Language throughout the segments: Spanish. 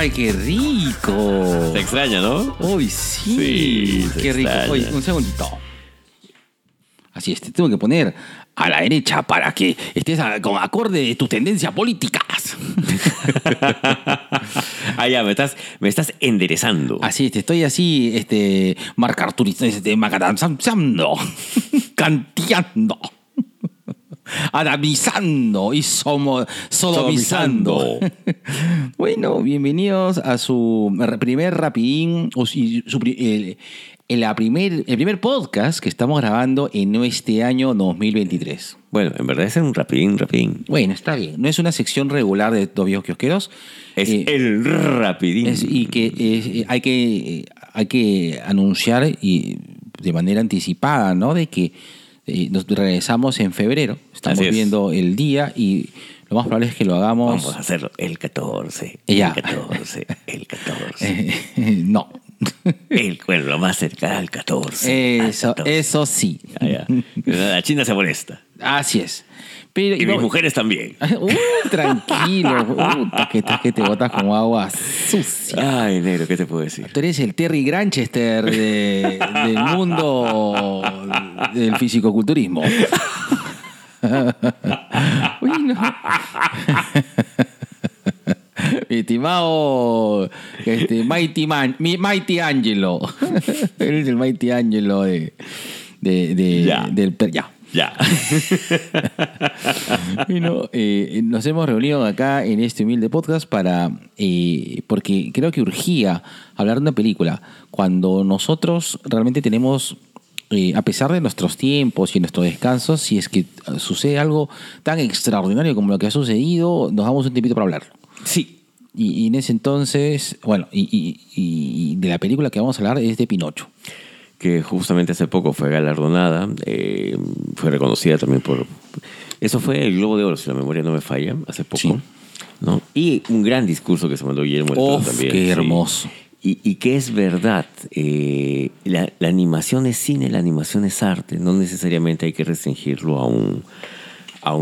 ¡Ay, qué rico! Se extraña, ¿no? ¡Uy, sí! Sí, ¡qué rico! Extraña. Oye, un segundito. Así es, te tengo que poner a la derecha para que estés con acorde de tus tendencias políticas. Ah, ya, me estás enderezando. Así es, estoy así, Marc Arturista, macadanzando, canteando, adamizando y sodomizando. Bueno, bienvenidos a su primer rapidín, el primer podcast que estamos grabando en este año 2023. Bueno, en verdad es un rapidín. Bueno, está bien. No es una sección regular de Dos Viejos Kiosqueros. Es el rapidín. Hay que anunciar y de manera anticipada, ¿no? De que nos regresamos en febrero. Estamos viendo el día y lo más probable es que lo hagamos... Vamos a hacerlo el 14. Ya. El 14. No. Bueno, lo más cercano al 14. Eso sí. Ah, la China se molesta. Así es. Pero, y mis mujeres también. Tranquilo. Que te botas como agua sucia. Ay, negro, ¿qué te puedo decir? Tú eres el Terry Granchester del mundo del fisicoculturismo. Uy, no. Mi estimado Mighty Angelo. Eres el Mighty Angelo del. Bueno, nos hemos reunido acá en este humilde podcast porque creo que urgía hablar de una película cuando nosotros realmente tenemos, a pesar de nuestros tiempos y nuestros descansos, si es que sucede algo tan extraordinario como lo que ha sucedido, nos damos un tiempito para hablarlo. Sí. Y en ese entonces, bueno, y de la película que vamos a hablar es de Pinocho, que justamente hace poco fue galardonada, fue reconocida también por... Eso fue el Globo de Oro, si la memoria no me falla, hace poco. Sí. ¿No? Y un gran discurso que se mandó Guillermo del Toro también. ¡Qué hermoso! Sí. Y que es verdad, la animación es cine, la animación es arte, no necesariamente hay que restringirlo a un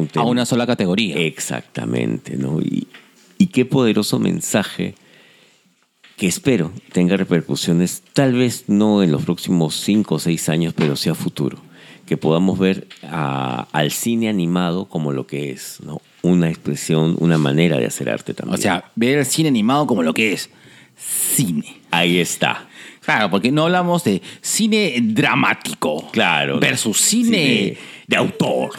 tema. A una sola categoría. Exactamente, ¿no? Y qué poderoso mensaje, que espero tenga repercusiones, tal vez no en los próximos 5 o 6 años, pero sí a futuro. Que podamos ver al cine animado como lo que es, ¿no? Una expresión, una manera de hacer arte también. O sea, ver el cine animado como lo que es, cine. Ahí está. Claro, porque no hablamos de cine dramático. Claro. Versus cine de autor,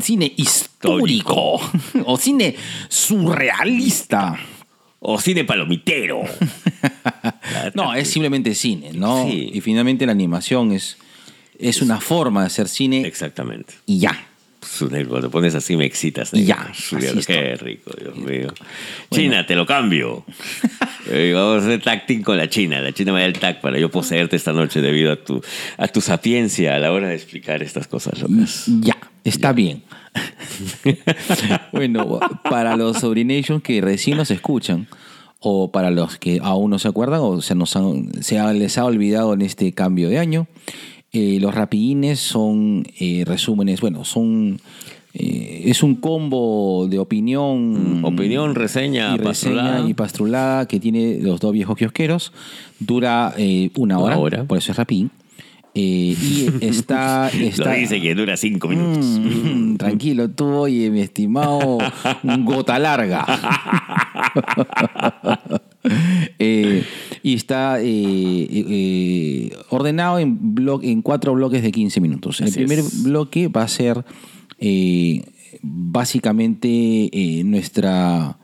cine histórico, o cine surrealista. O cine palomitero. No, es simplemente cine, ¿no? Sí. Y finalmente la animación es una forma de hacer cine. Exactamente. Y ya. Cuando te pones así me excitas. Y ya. Qué rico, Dios mío. China, bueno, te lo cambio. Vamos a hacer tag team con la China. La China me da el tag para yo poseerte esta noche debido a tu sapiencia a la hora de explicar estas cosas locas. Ya, está bien. Bueno, para los sobrinations que recién nos escuchan, o para los que aún no se acuerdan, o les ha olvidado en este cambio de año, los rapidines son resúmenes, bueno, son... es un combo de opinión, reseña y pastrulada que tiene los Dos Viejos Kiosqueros. Dura una hora, por eso es rapidín. Y está... Lo dice que dura 5 minutos. Tranquilo, tú, oye, mi estimado Gota Larga. Y está ordenado en 4 bloques de 15 minutos. El primer bloque va a ser básicamente nuestra...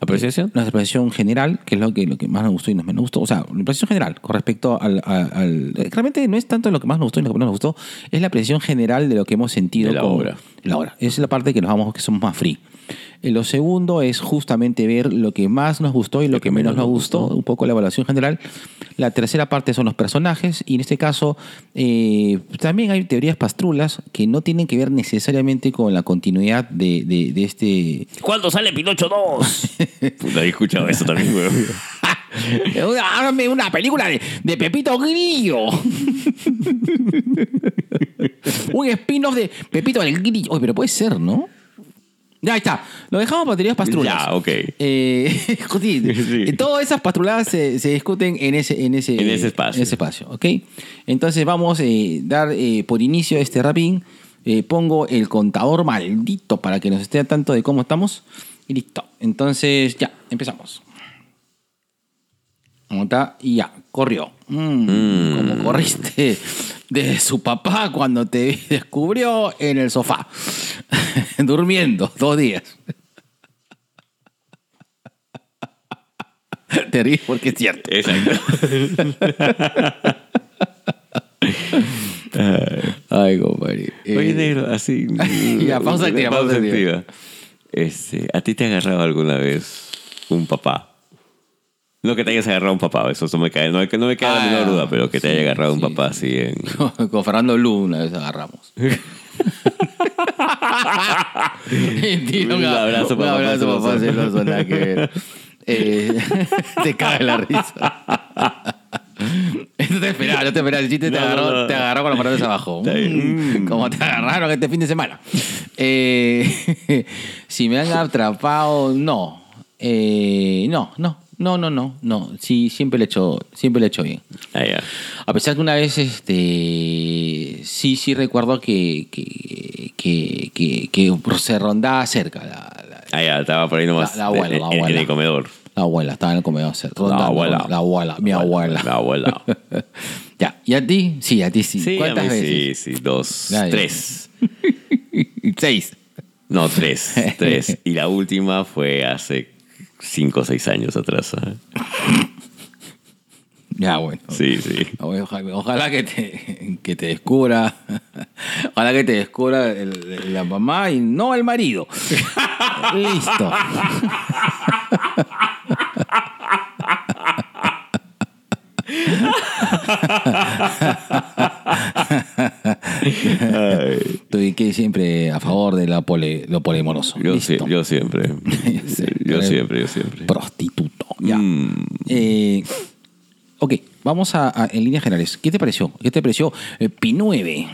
¿Apreciación? Nuestra apreciación general, que es lo que más nos gustó y nos menos gustó. O sea, la apreciación general con respecto al... Realmente no es tanto lo que más nos gustó y lo que menos nos gustó, es la apreciación general de lo que hemos sentido. De la obra. Esa es la parte que nos vamos, que somos más free. Lo segundo es justamente ver lo que más nos gustó y lo que menos nos gustó, un poco la evaluación general. La tercera parte son los personajes, y en este caso también hay teorías pastrulas que no tienen que ver necesariamente con la continuidad de este... ¿Cuándo sale Pinocho 2? Puta, he escuchado eso también, güey. Háganme una película de Pepito Grillo. Un spin-off de Pepito el Grillo. Oye, pero puede ser, ¿no? Ya está. Lo dejamos para teorías pastrulas. Ya, ok. Sí. Todas esas pastruladas se discuten en ese espacio. En ese espacio, ok. Entonces vamos a dar por inicio este rapín. Pongo el contador maldito para que nos esté al tanto de cómo estamos. Y listo. Entonces ya, empezamos. Y ya, corrió. Como corriste de su papá cuando te descubrió en el sofá, durmiendo 2 días. Te ríes porque es cierto. Exacto. Ay, compadre. Oye, negro, así. Ya, pausa activa. ¿A ti te ha agarrado alguna vez un papá? No que te hayas agarrado un papá, eso me cae, no me cae la menor duda, pero que te haya agarrado un papá así en... Con Fernando Lu una vez agarramos. Mentira, un abrazo papá celoso, nada que ver. Te cae la risa. No te esperaba. El chiste te agarró con los pantalones abajo. Como te agarraron este fin de semana. Si me han atrapado, no. No. Sí, siempre le he hecho bien. Ah, yeah. A pesar que una vez, sí recuerdo que se rondaba cerca. Estaba por ahí nomás. La abuela. En el comedor. La abuela, estaba en el comedor. Mi abuela. Ya, ¿y a ti? Sí. ¿Cuántas veces? Sí, 2, 3. 6. No, 3. Y la última fue hace 5 o 6 años atrás. Ya, bueno. Sí. Ojalá que te descubra. Ojalá que te descubra la mamá y no el marido. Listo. Estoy que siempre a favor de lo polemoroso. Yo siempre. Prostituto. Ya. Ok, vamos a en líneas generales. ¿Qué te pareció? P9.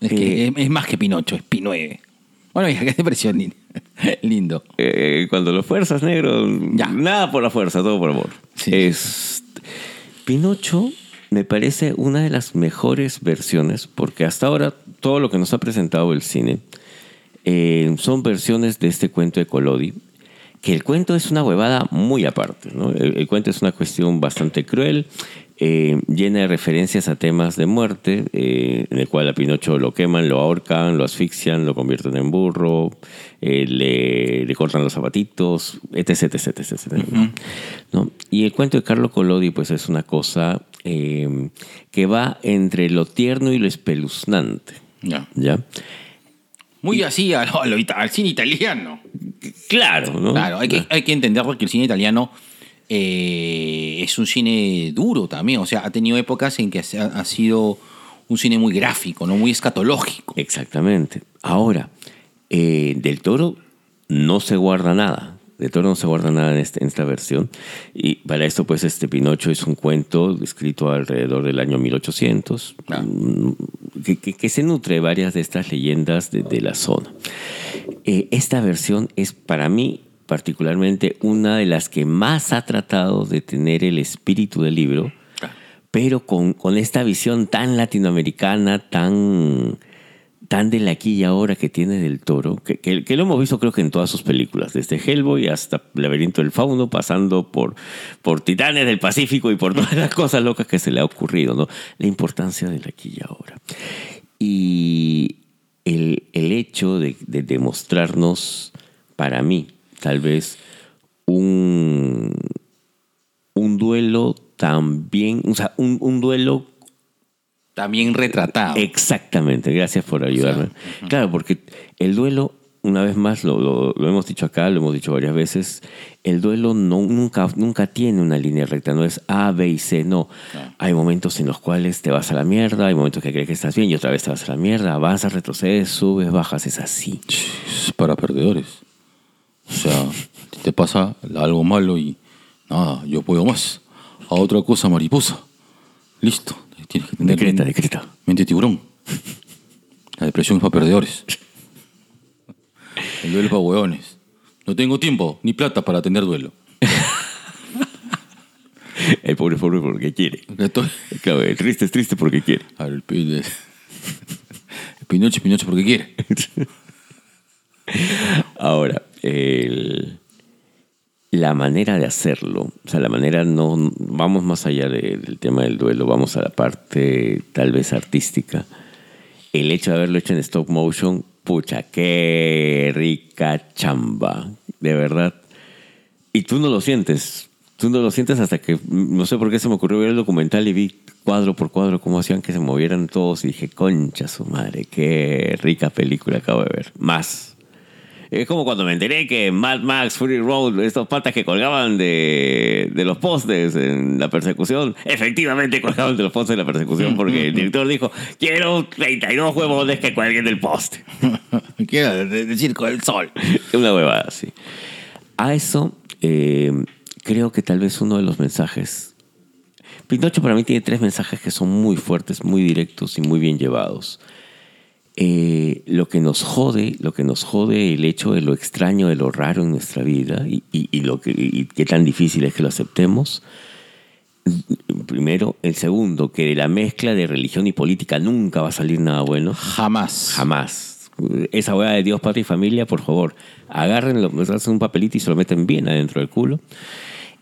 Es que es más que Pinocho, es P9. Bueno, mira, ¿qué te pareció, Nina? Lindo. Cuando lo fuerzas, negro. Ya. Nada por la fuerza, todo por amor. Sí. Pinocho me parece una de las mejores versiones, porque hasta ahora todo lo que nos ha presentado el cine son versiones de este cuento de Collodi, que el cuento es una huevada muy aparte, ¿no? El cuento es una cuestión bastante cruel, llena de referencias a temas de muerte, en el cual a Pinocho lo queman, lo ahorcan, lo asfixian, lo convierten en burro, le cortan los zapatitos, etc. Uh-huh. ¿No? Y el cuento de Carlo Collodi pues es una cosa que va entre lo tierno y lo espeluznante. Yeah. ¿Ya? Muy así al cine italiano. Claro, ¿no? Claro, hay que entender que el cine italiano... es un cine duro también, o sea, ha tenido épocas en que ha sido un cine muy gráfico, no muy escatológico. Exactamente. Ahora, Del Toro no se guarda nada. Del Toro no se guarda nada en esta versión. Y para esto, pues, Pinocho es un cuento escrito alrededor del año 1800, que se nutre de varias de estas leyendas de la zona. Esta versión es, para mí, particularmente una de las que más ha tratado de tener el espíritu del libro, pero con esta visión tan latinoamericana, tan de la aquí y ahora que tiene Del Toro, que lo hemos visto creo que en todas sus películas, desde Hellboy hasta Laberinto del Fauno, pasando por Titanes del Pacífico y por todas las cosas locas que se le ha ocurrido, ¿no? La importancia del aquí y ahora. Y el hecho de demostrarnos, para mí, tal vez un duelo también, o sea, un duelo también retratado. Exactamente, gracias por ayudarme. O sea, uh-huh. Claro, porque el duelo, una vez más, lo hemos dicho acá, lo hemos dicho varias veces, el duelo nunca tiene una línea recta, no es A, B y C, no. Claro. Hay momentos en los cuales te vas a la mierda, hay momentos que crees que estás bien y otra vez te vas a la mierda, avanzas, retrocedes, subes, bajas, es así. Para perdedores. O sea, te pasa algo malo y nada, yo puedo más. A otra cosa, mariposa. Listo. Tienes que tener decreta. Mente tiburón. La depresión es para perdedores. El duelo es para hueones. No tengo tiempo ni plata para atender duelo. El pobre es pobre porque quiere. Claro, el triste es triste porque quiere. A ver, el Pinocho es Pinocho porque quiere. Ahora, la manera de hacerlo, o sea, la manera no... Vamos más allá del tema del duelo, vamos a la parte tal vez artística. El hecho de haberlo hecho en stop motion, pucha, qué rica chamba, de verdad. Y tú no lo sientes. Tú no lo sientes hasta que, no sé por qué se me ocurrió ver el documental y vi cuadro por cuadro cómo hacían que se movieran todos y dije, concha su madre, qué rica película acabo de ver. Más. Es como cuando me enteré que Mad Max Fury Road, estos patas que colgaban de los postes en la persecución, efectivamente colgaban de los postes en la persecución porque el director dijo, quiero 32 huevones que cuelguen del poste. Quiero decir, con el sol. Una huevada, sí. A eso... creo que tal vez uno de los mensajes... Pinocho para mí tiene tres mensajes que son muy fuertes, muy directos y muy bien llevados. Lo que nos jode el hecho de lo extraño, de lo raro en nuestra vida y qué tan difícil es que lo aceptemos. Primero. El segundo, que de la mezcla de religión y política nunca va a salir nada bueno. Jamás. Jamás. Esa hueá de Dios, Patria y Familia, por favor, agárrenlo, hacen un papelito y se lo meten bien adentro del culo.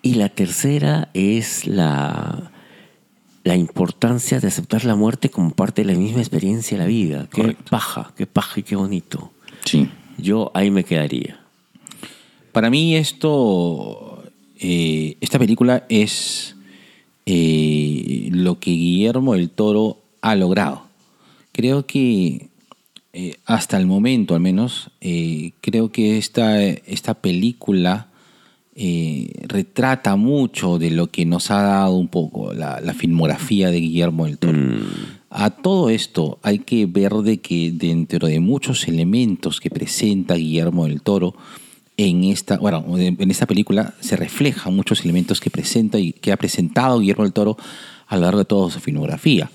Y la tercera es la importancia de aceptar la muerte como parte de la misma experiencia de la vida. Correcto. Qué paja y qué bonito. Sí. Yo ahí me quedaría. Para mí esta película es lo que Guillermo del Toro ha logrado. Creo que hasta el momento al menos, creo que esta película retrata mucho de lo que nos ha dado un poco la filmografía de Guillermo del Toro. A todo esto hay que ver de que dentro de muchos elementos que presenta Guillermo del Toro en esta película se reflejan muchos elementos que presenta y que ha presentado Guillermo del Toro a lo largo de toda su filmografía.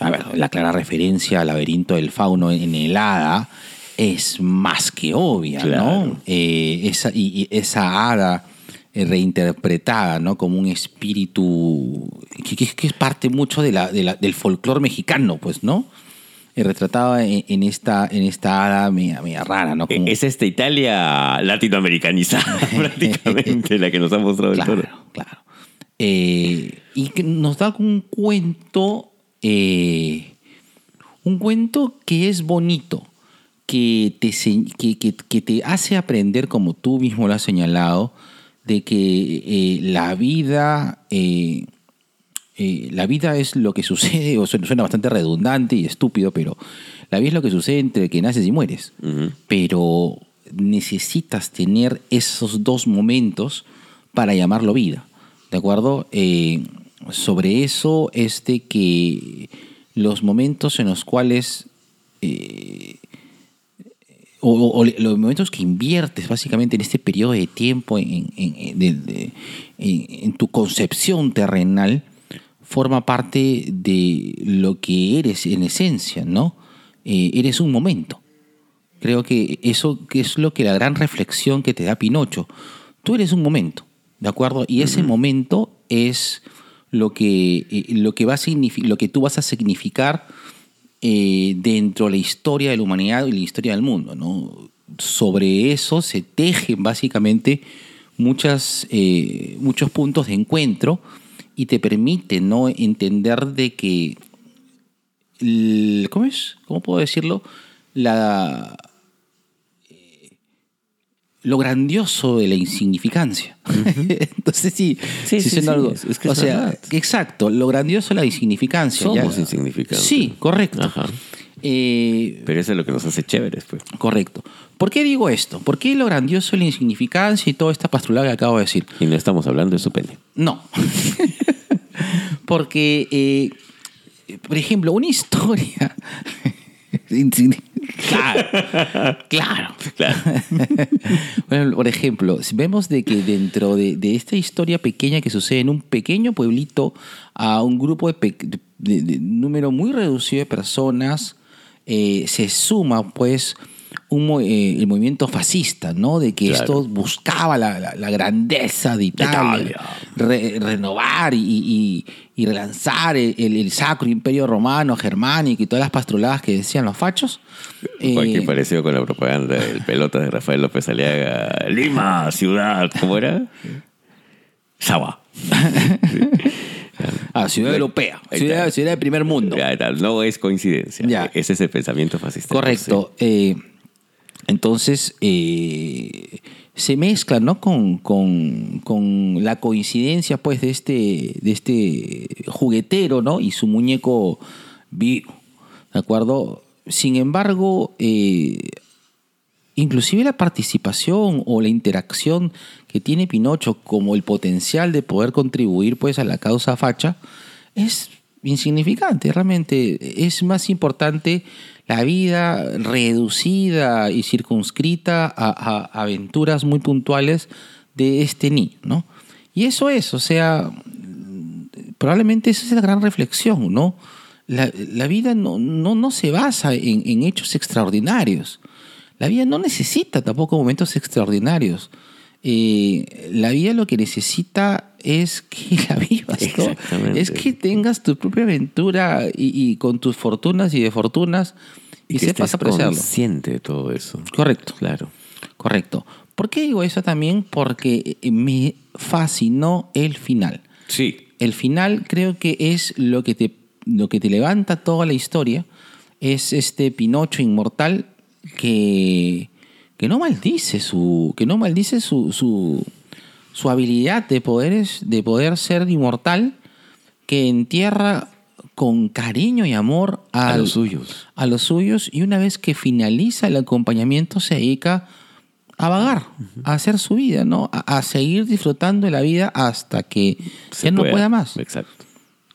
A ver, la clara referencia al Laberinto del Fauno en el Hada es más que obvia, claro, ¿no? Esa hada reinterpretada, ¿no? Como un espíritu que es parte mucho del folclore mexicano, pues, ¿no? Retratada en esta hada media rara, ¿no? Como... Es esta Italia latinoamericanizada, prácticamente, la que nos ha mostrado el Toro. Claro. Y que nos da un cuento. Un cuento que es bonito, que te hace aprender, como tú mismo lo has señalado, de que la vida es lo que sucede, o suena bastante redundante y estúpido, pero la vida es lo que sucede entre que naces y mueres. Uh-huh. Pero necesitas tener esos dos momentos para llamarlo vida, ¿de acuerdo? Sobre eso es de que los momentos en los cuales los momentos que inviertes básicamente en este periodo de tiempo en tu concepción terrenal forma parte de lo que eres en esencia, ¿no? Eres un momento. Creo que eso es lo que la gran reflexión que te da Pinocho. Tú eres un momento, ¿de acuerdo? Y ese momento es... lo que tú vas a significar dentro de la historia de la humanidad y la historia del mundo, ¿no? Sobre eso se tejen básicamente muchos puntos de encuentro y te permite, ¿no?, entender de que ¿cómo puedo decirlo? Lo grandioso de la insignificancia. Entonces sí, algo. Es que o sea, verdad. Exacto, lo grandioso de la insignificancia. Somos insignificantes. Sí, correcto. Ajá. Pero eso es lo que nos hace chéveres, pues. Correcto. ¿Por qué digo esto? ¿Por qué lo grandioso de la insignificancia y toda esta pastrulada que acabo de decir? Y no estamos hablando de su pene. No. Porque, por ejemplo, una historia... Claro. Bueno, por ejemplo, vemos de que dentro de esta historia pequeña que sucede en un pequeño pueblito a un grupo de número muy reducido de personas se suma pues el movimiento fascista, ¿no? De que claro, esto buscaba la grandeza de Italia. Renovar y relanzar el sacro imperio romano, germánico y todas las pastruladas que decían los fachos. Cualquier parecido con la propaganda del pelota de Rafael López Aliaga. Lima, ciudad, ¿cómo era? Saba. Sí. Ah, ciudad europea, ciudad de primer mundo. No es coincidencia. Ya. Ese es el pensamiento fascista. Correcto. Sí. Entonces, se mezcla, ¿no? con la coincidencia pues de este juguetero, ¿no? Y su muñeco vivo, ¿de acuerdo? Sin embargo, inclusive la participación o la interacción que tiene Pinocho como el potencial de poder contribuir pues a la causa facha es insignificante. Realmente es más importante la vida reducida y circunscrita a aventuras muy puntuales de este niño, ¿no? Y eso es, o sea, probablemente esa es la gran reflexión, ¿no? La vida no se basa en hechos extraordinarios. La vida no necesita tampoco momentos extraordinarios. La vida lo que necesita es que la vivas, ¿no? Es que tengas tu propia aventura y con tus fortunas y desfortunas y sepas apreciarlo. Consciente de todo eso. Correcto. Claro. Correcto. ¿Por qué digo eso también? Porque me fascinó el final. Sí. El final creo que es lo que te levanta toda la historia. Es este Pinocho inmortal que no maldice su habilidad de poder ser inmortal, que entierra con cariño y amor a los suyos, y una vez que finaliza el acompañamiento se dedica a vagar, a hacer su vida, ¿no? A seguir disfrutando de la vida hasta que ya no pueda más. Exacto.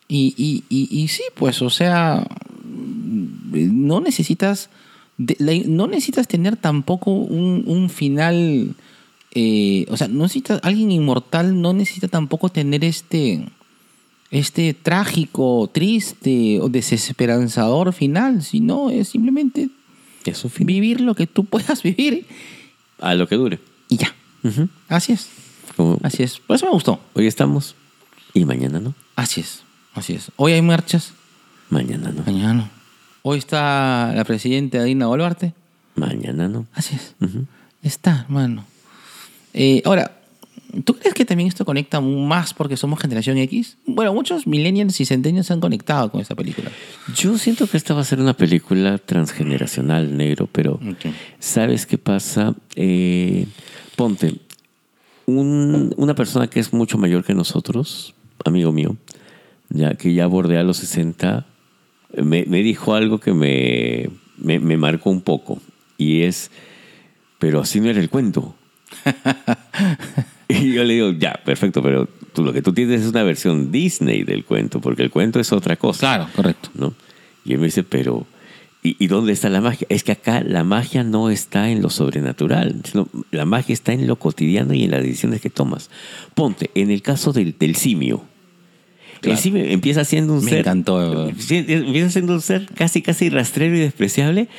Y sí, pues, o sea, no necesitas tener tampoco un final, o sea, alguien inmortal no necesita tampoco tener este trágico, triste o desesperanzador final, sino es simplemente eso, vivir lo que tú puedas vivir a lo que dure y ya. Uh-huh. Así es. ¿Cómo? Así es. Por eso me gustó. Hoy estamos y mañana no. Así es. Hoy hay marchas, mañana no. Hoy está la presidenta Dina Boluarte. Mañana no. Así es. Uh-huh. Está, hermano. Ahora, ¿tú crees que también esto conecta más porque somos generación X? Bueno, muchos millennials y centennials se han conectado con esta película. Yo siento que esta va a ser una película transgeneracional, negro, pero okay. ¿Sabes qué pasa? Ponte, una persona que es mucho mayor que nosotros, amigo mío, que ya bordea los 60... Me dijo algo que me marcó un poco, y es, pero así no era el cuento. Y yo le digo, ya, perfecto, pero lo que tú tienes es una versión Disney del cuento, porque el cuento es otra cosa. Claro, correcto, ¿no? Y él me dice, pero ¿y dónde está la magia? Es que acá la magia no está en lo sobrenatural, sino la magia está en lo cotidiano y en las decisiones que tomas. Ponte, en el caso del simio. Claro. El simio empieza siendo un ser. Me encantó. Empieza siendo un ser casi rastrero y despreciable.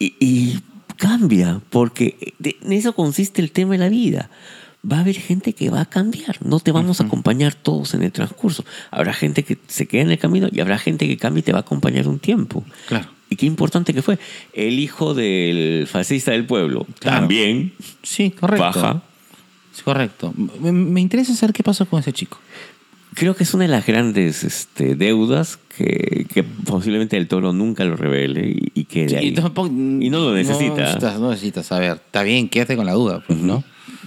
Y cambia, porque en eso consiste el tema de la vida. Va a haber gente que va a cambiar. No te vamos a acompañar todos en el transcurso. Habrá gente que se queda en el camino y habrá gente que cambia y te va a acompañar un tiempo. Claro. Y qué importante que fue. El hijo del fascista del pueblo. Claro. También. Sí, correcto. Baja. Sí, correcto. Me interesa saber qué pasó con ese chico. Creo que es una de las grandes deudas que posiblemente el Toro nunca lo revele y quede ahí. Y no lo necesita. No necesitas saber. Está bien, quédate con la duda, pues, ¿no?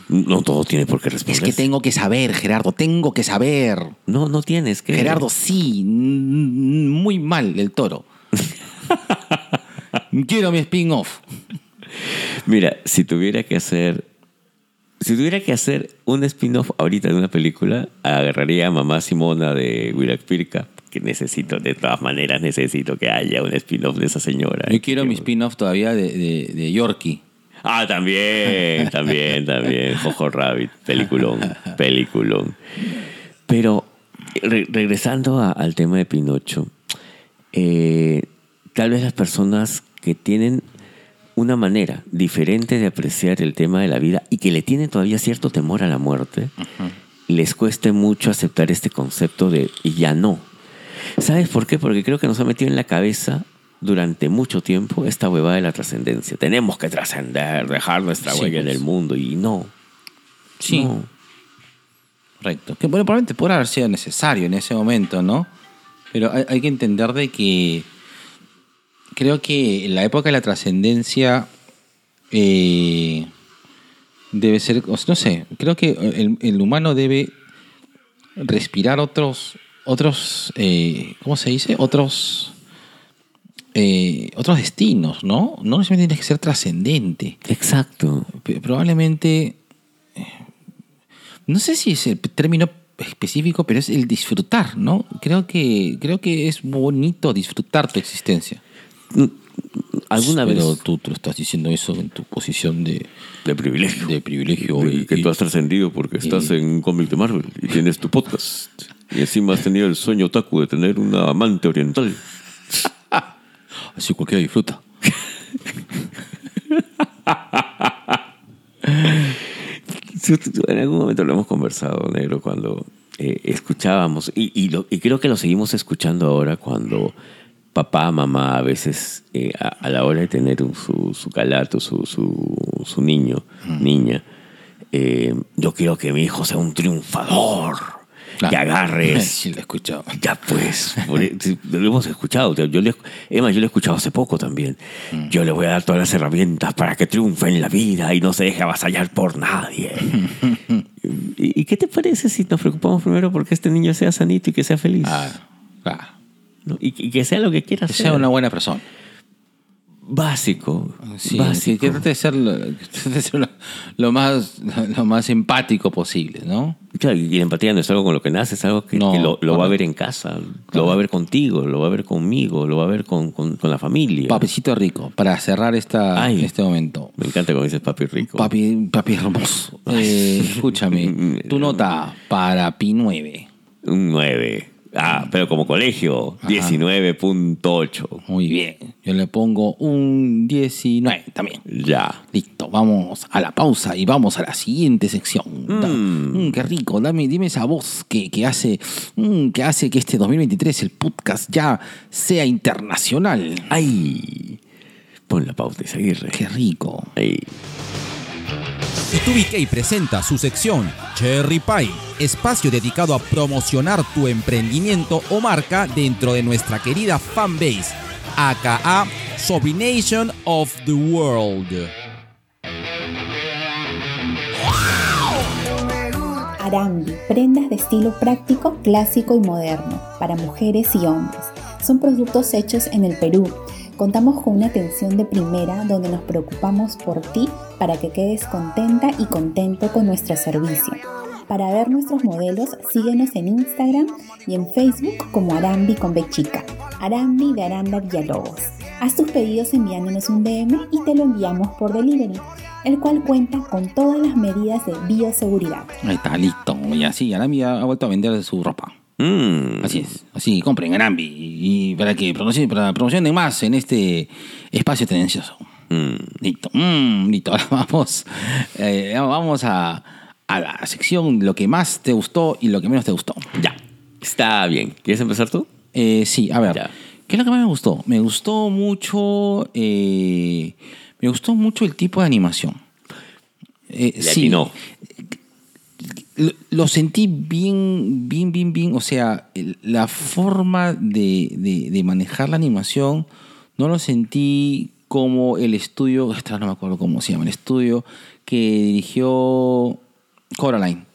No todo tiene por qué responder. Es que tengo que saber, Gerardo, tengo que saber. No tienes que. Gerardo, sí, muy mal el Toro. Quiero mi spin-off. Mira, si tuviera que hacer un spin-off ahorita de una película, agarraría a Mamá Simona de Wirapirca, que de todas maneras necesito que haya un spin-off de esa señora. Yo quiero mi spin-off todavía de Yorkie. Ah, también. Jojo Rabbit, peliculón. Pero regresando al tema de Pinocho, tal vez las personas que tienen una manera diferente de apreciar el tema de la vida y que le tienen todavía cierto temor a la muerte, uh-huh, les cueste mucho aceptar este concepto de ya no. ¿Sabes por qué? Porque creo que nos ha metido en la cabeza durante mucho tiempo esta huevada de la trascendencia. Tenemos que trascender, dejar nuestra huella en el mundo, y no. Sí. No. Correcto. Que bueno, probablemente puede haber sido necesario en ese momento, ¿no? Pero hay que entender de que creo que en la época de la trascendencia debe ser, no sé, creo que el humano debe respirar otros destinos, ¿no? No necesariamente tienes que ser trascendente. Exacto. Probablemente, no sé si es el término específico, pero es el disfrutar, ¿no? Creo que es bonito disfrutar tu existencia. ¿Alguna vez? Pero tú estás diciendo eso en tu posición de privilegio. De privilegio. Que tú has trascendido porque estás en un cómic de Marvel y tienes tu podcast. Y encima has tenido el sueño otaku de tener una amante oriental. Así cualquiera disfruta. En algún momento lo hemos conversado, negro, cuando escuchábamos, y creo que lo seguimos escuchando ahora cuando papá, mamá, a veces a la hora de tener su calato, su niño, niña, yo quiero que mi hijo sea un triunfador, claro, que agarres. Sí, lo he escuchado. Ya pues, lo hemos escuchado. Yo lo he escuchado hace poco también. Yo le voy a dar todas las herramientas para que triunfe en la vida y no se deje avasallar por nadie. ¿Y qué te parece si nos preocupamos primero porque este niño sea sanito y que sea feliz? Claro. ¿No? Y que sea lo que quiera ser. Que sea una buena persona. Básico. Que trate de ser lo más empático posible, ¿no? Claro, y la empatía no es algo con lo que nace, es algo que lo va a ver en casa, lo va a ver contigo, lo va a ver conmigo, lo va a ver con la familia. Papicito rico, para cerrar este momento. Me encanta cuando dices papi rico. Papi hermoso. Escúchame, tu nota para Pi 9. Un 9. Pero como colegio, 19.8. Muy bien. Yo le pongo un 19 también. Ya. Listo, vamos a la pausa y vamos a la siguiente sección. Qué rico. Dime esa voz que hace que este 2023 el podcast ya sea internacional. ¡Ay! Pon la pausa y seguirle. ¡Qué rico! ¡Ay! TubiK presenta su sección Cherry Pie, espacio dedicado a promocionar tu emprendimiento o marca dentro de nuestra querida fanbase, aka Sobination of the World. Arambi, prendas de estilo práctico, clásico y moderno, para mujeres y hombres. Son productos hechos en el Perú. Contamos con una atención de primera donde nos preocupamos por ti para que quedes contenta y contento con nuestro servicio. Para ver nuestros modelos, síguenos en Instagram y en Facebook como Arambi con B chica, Arambi de Aranda Villalobos. Haz tus pedidos enviándonos un DM y te lo enviamos por delivery, el cual cuenta con todas las medidas de bioseguridad. Ahí está, listo. Y así Arambi ha vuelto a vender su ropa. Así es, así compren Arambi y para que promocionen más en este espacio tendencioso. Listo. Ahora vamos a la sección lo que más te gustó y lo que menos te gustó. Ya, está bien. ¿Quieres empezar tú? Sí, a ver ya. ¿Qué es lo que más me gustó? Me gustó mucho el tipo de animación. Sí, no. Lo sentí bien. O sea, la forma de manejar la animación no lo sentí como el estudio, no me acuerdo cómo se llama, el estudio que dirigió Coraline.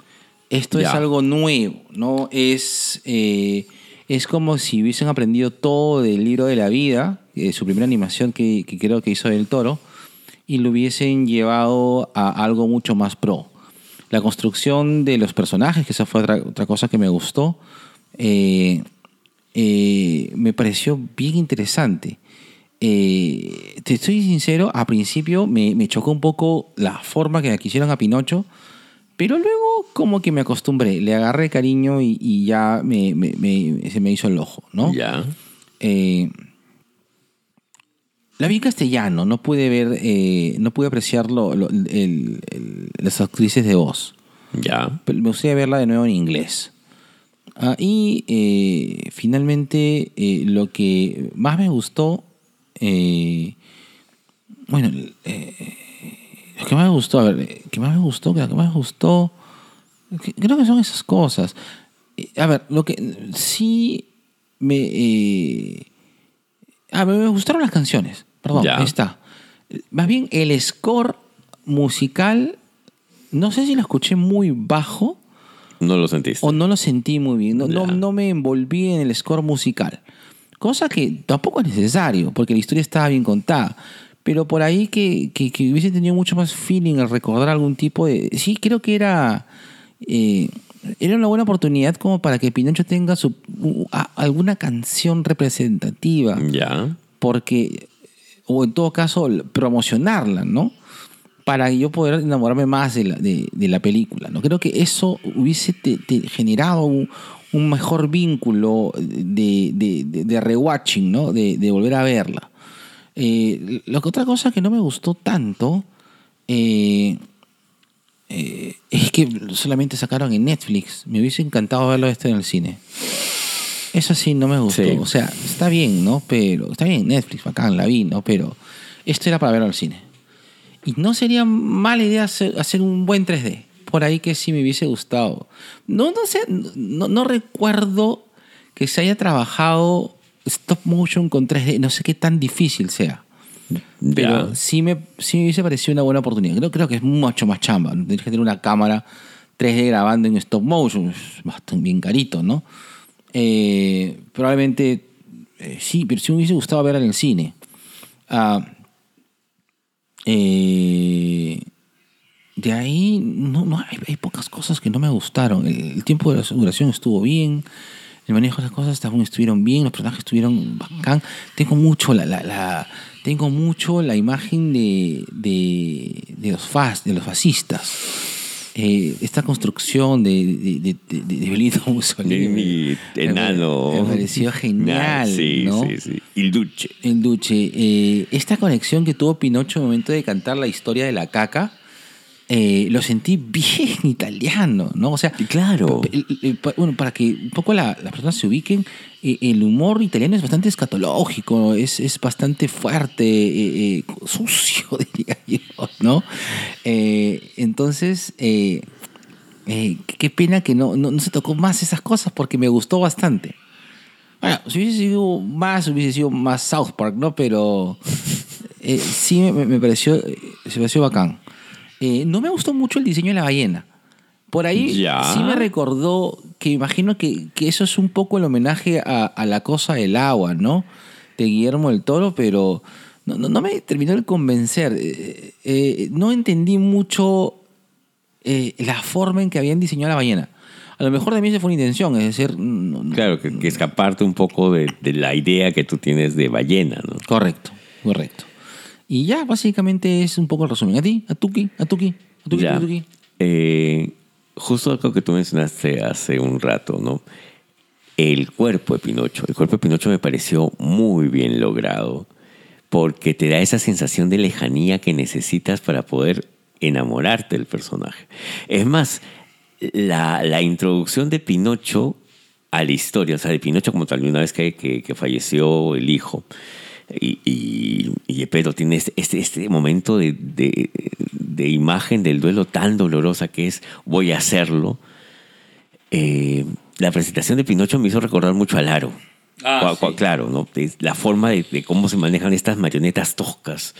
Esto es algo nuevo, ¿no? Es como si hubiesen aprendido todo del libro de la vida, su primera animación que creo que hizo del Toro, y lo hubiesen llevado a algo mucho más pro. La construcción de los personajes, que esa fue otra cosa que me gustó, me pareció bien interesante. Te estoy sincero, al principio me chocó un poco la forma que quisieron a Pinocho, pero luego como que me acostumbré, le agarré cariño y ya se me hizo el ojo, ¿no? Ya. La vi en castellano, no pude ver, no pude apreciar las actrices de voz. Ya. Pero me gustaría verla de nuevo en inglés. Ah, y finalmente lo que más me gustó, lo que más me gustó, creo que son esas cosas. A ver, lo que sí me... me gustaron las canciones, perdón, ya. Ahí está. Más bien el score musical, no sé si lo escuché muy bajo. No lo sentiste. O no lo sentí muy bien, no me envolví en el score musical. Cosa que tampoco es necesario, porque la historia estaba bien contada. Pero por ahí que hubiese tenido mucho más feeling al recordar algún tipo de... Sí, creo que era una buena oportunidad como para que Pinocho tenga alguna canción representativa. Ya. Porque, o en todo caso, promocionarla, ¿no? Para yo poder enamorarme más de la película, ¿no? Creo que eso hubiese generado un mejor vínculo de rewatching, ¿no? De volver a verla. Otra cosa que no me gustó tanto... es que solamente sacaron en Netflix. Me hubiese encantado verlo en el cine. Eso sí no me gustó. Sí. O sea, está bien, ¿no? Pero está bien Netflix, bacán, la vi, ¿no? Pero esto era para verlo al cine. Y no sería mala idea hacer un buen 3D. Por ahí que sí me hubiese gustado. No recuerdo que se haya trabajado stop motion con 3D. No sé qué tan difícil sea. Pero sí me hubiese parecido una buena oportunidad. Creo que es mucho más chamba. Tienes que tener una cámara 3D grabando en stop motion. Es bastante bien carito, ¿no? Probablemente sí, pero sí me hubiese gustado verla en el cine. De ahí no hay pocas cosas que no me gustaron. El tiempo de la duración estuvo bien. El manejo de las cosas también estuvieron bien. Los personajes estuvieron bacán. Tengo mucho la imagen de los fascistas. Esta construcción de Benito Mussolini. De enano. Me pareció genial. Sí, ¿no? Sí. El Duce. Esta conexión que tuvo Pinocho en el momento de cantar la historia de la caca, lo sentí bien italiano, ¿no? O sea, claro. Bueno, para que un poco las personas se ubiquen, el humor italiano es bastante escatológico, es bastante fuerte, sucio, diría yo, ¿no? Entonces, qué pena que no se tocó más esas cosas porque me gustó bastante. Bueno, si hubiese sido más South Park, ¿no? Pero sí me pareció bacán. No me gustó mucho el diseño de la ballena. Por ahí sí me recordó que imagino que eso es un poco el homenaje a la cosa del agua, ¿no? De Guillermo del Toro, pero no me terminó de convencer. No entendí mucho la forma en que habían diseñado la ballena. A lo mejor también se fue una intención, es decir... claro, que escaparte un poco de la idea que tú tienes de ballena, ¿no? Correcto. Y ya, básicamente es un poco el resumen. ¿A ti? ¿A Tuki? Justo algo que tú mencionaste hace un rato, ¿no? El cuerpo de Pinocho me pareció muy bien logrado porque te da esa sensación de lejanía que necesitas para poder enamorarte del personaje. Es más, la introducción de Pinocho a la historia, o sea, de Pinocho como tal, una vez que falleció el hijo, y Pedro tiene este momento de imagen del duelo tan dolorosa que es voy a hacerlo. La presentación de Pinocho me hizo recordar mucho a Laro. Sí. Claro, ¿no? La forma de cómo se manejan estas marionetas toscas.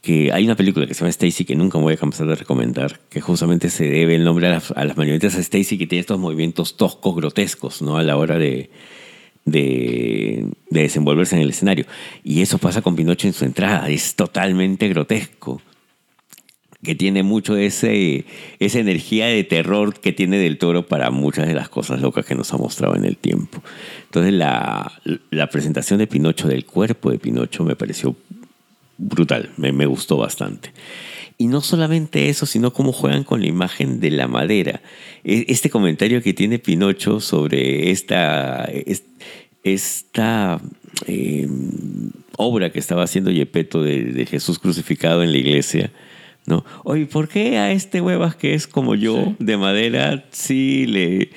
Que hay una película que se llama Stacy que nunca me voy a cansar de recomendar, que justamente se debe el nombre a las marionetas a Stacy, que tiene estos movimientos toscos, grotescos, ¿no? A la hora de desenvolverse en el escenario. Y eso pasa con Pinocho en su entrada. Es totalmente grotesco. Que tiene mucho esa energía de terror que tiene del Toro para muchas de las cosas locas que nos ha mostrado en el tiempo. Entonces la presentación de Pinocho, del cuerpo de Pinocho, me pareció brutal. Me gustó bastante. Y no solamente eso, sino cómo juegan con la imagen de la madera. Este comentario que tiene Pinocho sobre esta esta obra que estaba haciendo Gepetto de Jesús crucificado en la iglesia, ¿no? Oye, ¿por qué a este huevas que es como yo, sí, de madera, sí le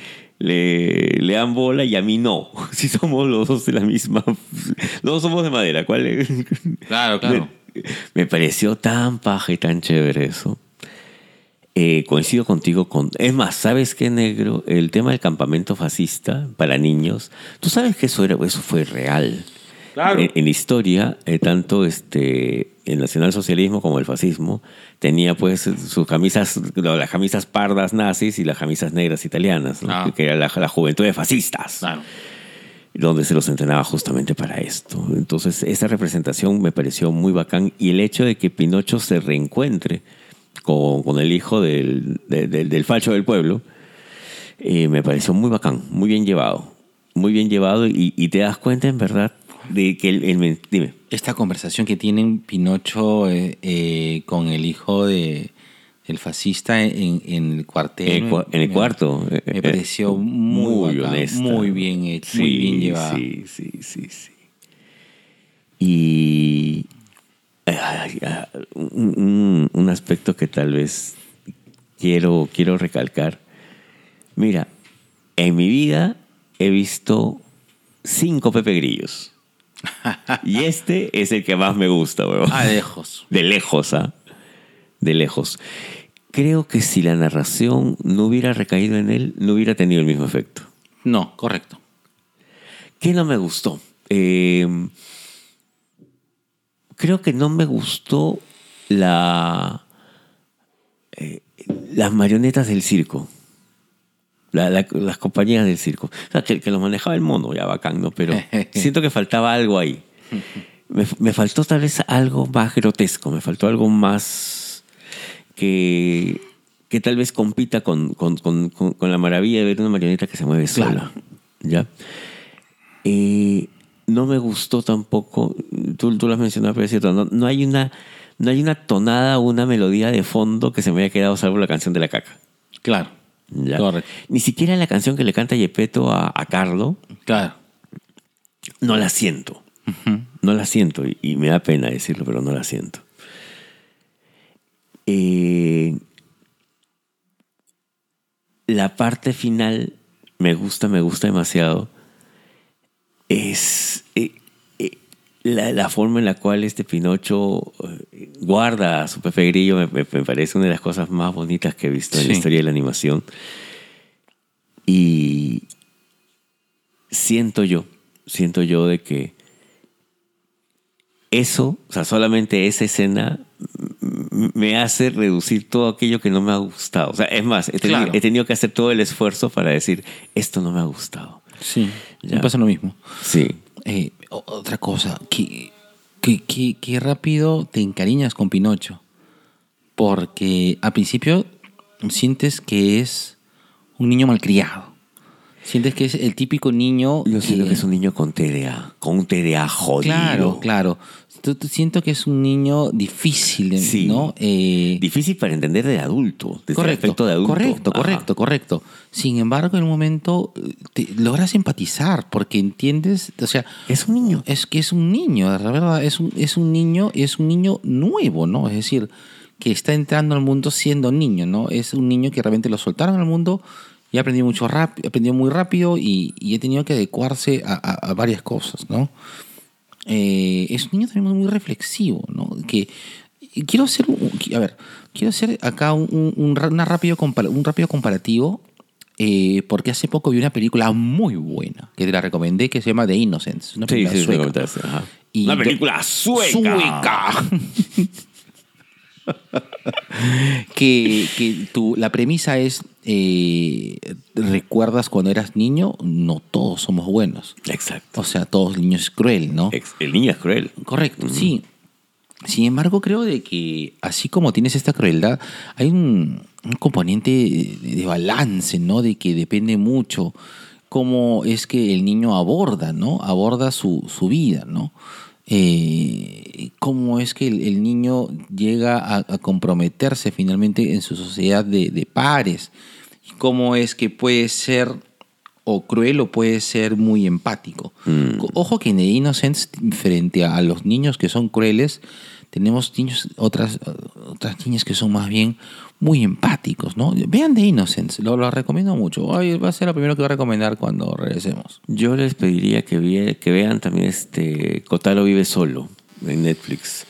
dan bola y a mí no? Si somos los dos de la misma... No somos de madera, ¿cuál es? Claro, claro. Me pareció tan paja y tan chévere eso. Coincido contigo con... Es más, ¿sabes qué, negro? El tema del campamento fascista para niños. Tú sabes que eso fue real. Claro. En la historia, tanto el nacionalsocialismo como el fascismo tenía pues sus camisas, las camisas pardas nazis y las camisas negras italianas, ¿no? Ah. Que era la juventud de fascistas. Claro. Donde se los entrenaba justamente para esto. Entonces, esa representación me pareció muy bacán. Y el hecho de que Pinocho se reencuentre con el hijo del facho del pueblo, me pareció muy bacán, muy bien llevado. Muy bien llevado, y te das cuenta, en verdad, de que dime. Esta conversación que tienen Pinocho con el hijo del fascista en el cuartel. En el cuarto. Me pareció muy bacán, honesta. Muy bien hecho, sí, muy bien llevado. Sí, sí, sí, sí. Y... un aspecto que tal vez quiero recalcar. Mira, en mi vida he visto 5 Pepe Grillos. Y este es el que más me gusta, weón. Ah, de lejos. De lejos, ¿ah? De lejos. Creo que si la narración no hubiera recaído en él, no hubiera tenido el mismo efecto. No, correcto. ¿Qué no me gustó? Creo que no me gustó las marionetas del circo, las compañías del circo. O sea, que los manejaba el mono, ya bacán, ¿no? Pero siento que faltaba algo ahí. Me faltó tal vez algo más grotesco, me faltó algo más que tal vez compita con la maravilla de ver una marioneta que se mueve sola. Claro. ¿Ya? No me gustó tampoco, tú lo has mencionado, pero es cierto, no hay una tonada o una melodía de fondo que se me haya quedado, salvo la canción de la caca. Claro. ¿Ya? Correcto. Ni siquiera la canción que le canta Gepetto a Carlo. Claro. No la siento. Uh-huh. No la siento, y me da pena decirlo, pero no la siento. La parte final me gusta demasiado. Es la forma en la cual este Pinocho guarda a su Pepe Grillo. Me parece una de las cosas más bonitas que he visto, sí, en la historia de la animación. Y siento yo de que eso, o sea, solamente esa escena me hace reducir todo aquello que no me ha gustado. O sea, es más, claro, he tenido que hacer todo el esfuerzo para decir, esto no me ha gustado. Sí, ya. Me pasa lo mismo. Sí. Otra cosa, qué rápido te encariñas con Pinocho, porque al principio sientes que es un niño malcriado. Sientes que es el típico niño... Yo siento que es un niño con TDA, con un TDA jodido. Claro, claro. Siento que es un niño difícil, de, sí, ¿no? Difícil para entender de adulto, desde el aspecto de adulto. Correcto, ajá, correcto, correcto. Sin embargo, en un momento te logras empatizar porque entiendes, o sea, es un niño, es que es un niño, la verdad, es un niño nuevo, ¿no? Es decir, que está entrando al mundo siendo niño, ¿no? Es un niño que realmente lo soltaron al mundo y aprendió muy rápido y ha tenido que adecuarse a varias cosas, ¿no? Es un niño también muy reflexivo, ¿no? Que quiero hacer acá un rápido comparativo, porque hace poco vi una película muy buena que te la recomendé, que se llama The Innocents, una película sueca. Y una película sueca. que la premisa es, ¿recuerdas cuando eras niño? No todos somos buenos. Exacto. O sea, todos, el niño es cruel, ¿no? El niño es cruel. Correcto, mm-hmm, sí. Sin embargo, creo de que así como tienes esta crueldad, hay un componente de balance, ¿no? De que depende mucho cómo es que el niño aborda, ¿no? Aborda su vida, ¿no? Cómo es que el niño llega a comprometerse finalmente en su sociedad de pares, cómo es que puede ser o cruel o puede ser muy empático. Ojo que en The Innocents, frente a los niños que son crueles, tenemos niños, otras niñas que son más bien muy empáticos, ¿no? Vean The Innocents, lo recomiendo mucho. Va a ser lo primero que voy a recomendar cuando regresemos. Yo les pediría que vean también Kotaro vive solo, en Netflix,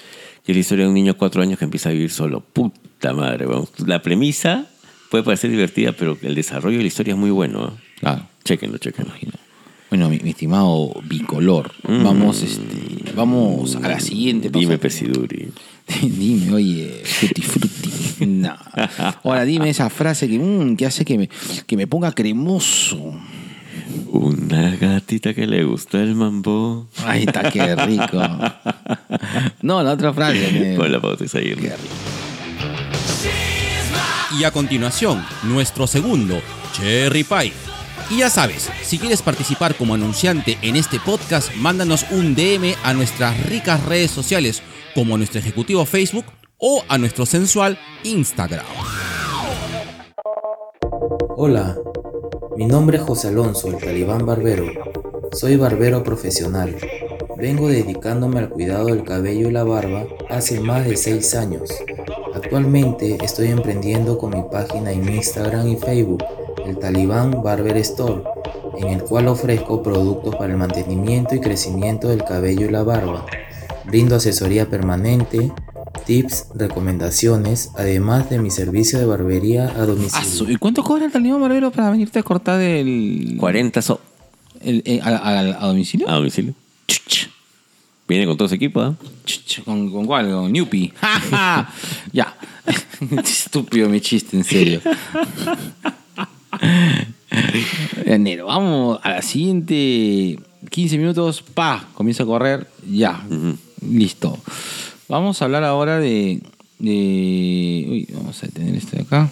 que es la historia de un niño de 4 años que empieza a vivir solo. Puta madre, vamos. La premisa puede parecer divertida, pero el desarrollo de la historia es muy bueno, ¿eh? Claro. Chéquenlo. Bueno, mi estimado bicolor, vamos a la siguiente. Dime, Pesiduri. Dime, oye, Frutti Frutti. No. Ahora dime esa frase que hace que me ponga cremoso. Una gatita que le gusta el mambo. Ay, está, qué rico. No, la otra frase. Con la pauta y seguir. Qué rico. Y a continuación, nuestro segundo, Cherry Pie. Y ya sabes, si quieres participar como anunciante en este podcast, mándanos un DM a nuestras ricas redes sociales, como a nuestro ejecutivo Facebook o a nuestro sensual Instagram. Hola, mi nombre es José Alonso, el Talibán Barbero. Soy barbero profesional. Vengo dedicándome al cuidado del cabello y la barba hace más de 6 años. Actualmente estoy emprendiendo con mi página en Instagram y Facebook, el Talibán Barber Store, en el cual ofrezco productos para el mantenimiento y crecimiento del cabello y la barba. Brindo asesoría permanente, tips, recomendaciones, además de mi servicio de barbería a domicilio. ¿Y cuánto cobra el Talibán Barbero para venirte a cortar el...? 40 so. ¿A domicilio? A domicilio. Chuch. Viene con todo su equipo, ¿eh? Chuch. ¿Con cuál? Con Newpi. Ya. Estúpido mi chiste, en serio. Enero, vamos a la siguiente. 15 minutos, comienza a correr, ya, listo. Vamos a hablar ahora de... Uy, vamos a detener esto de acá.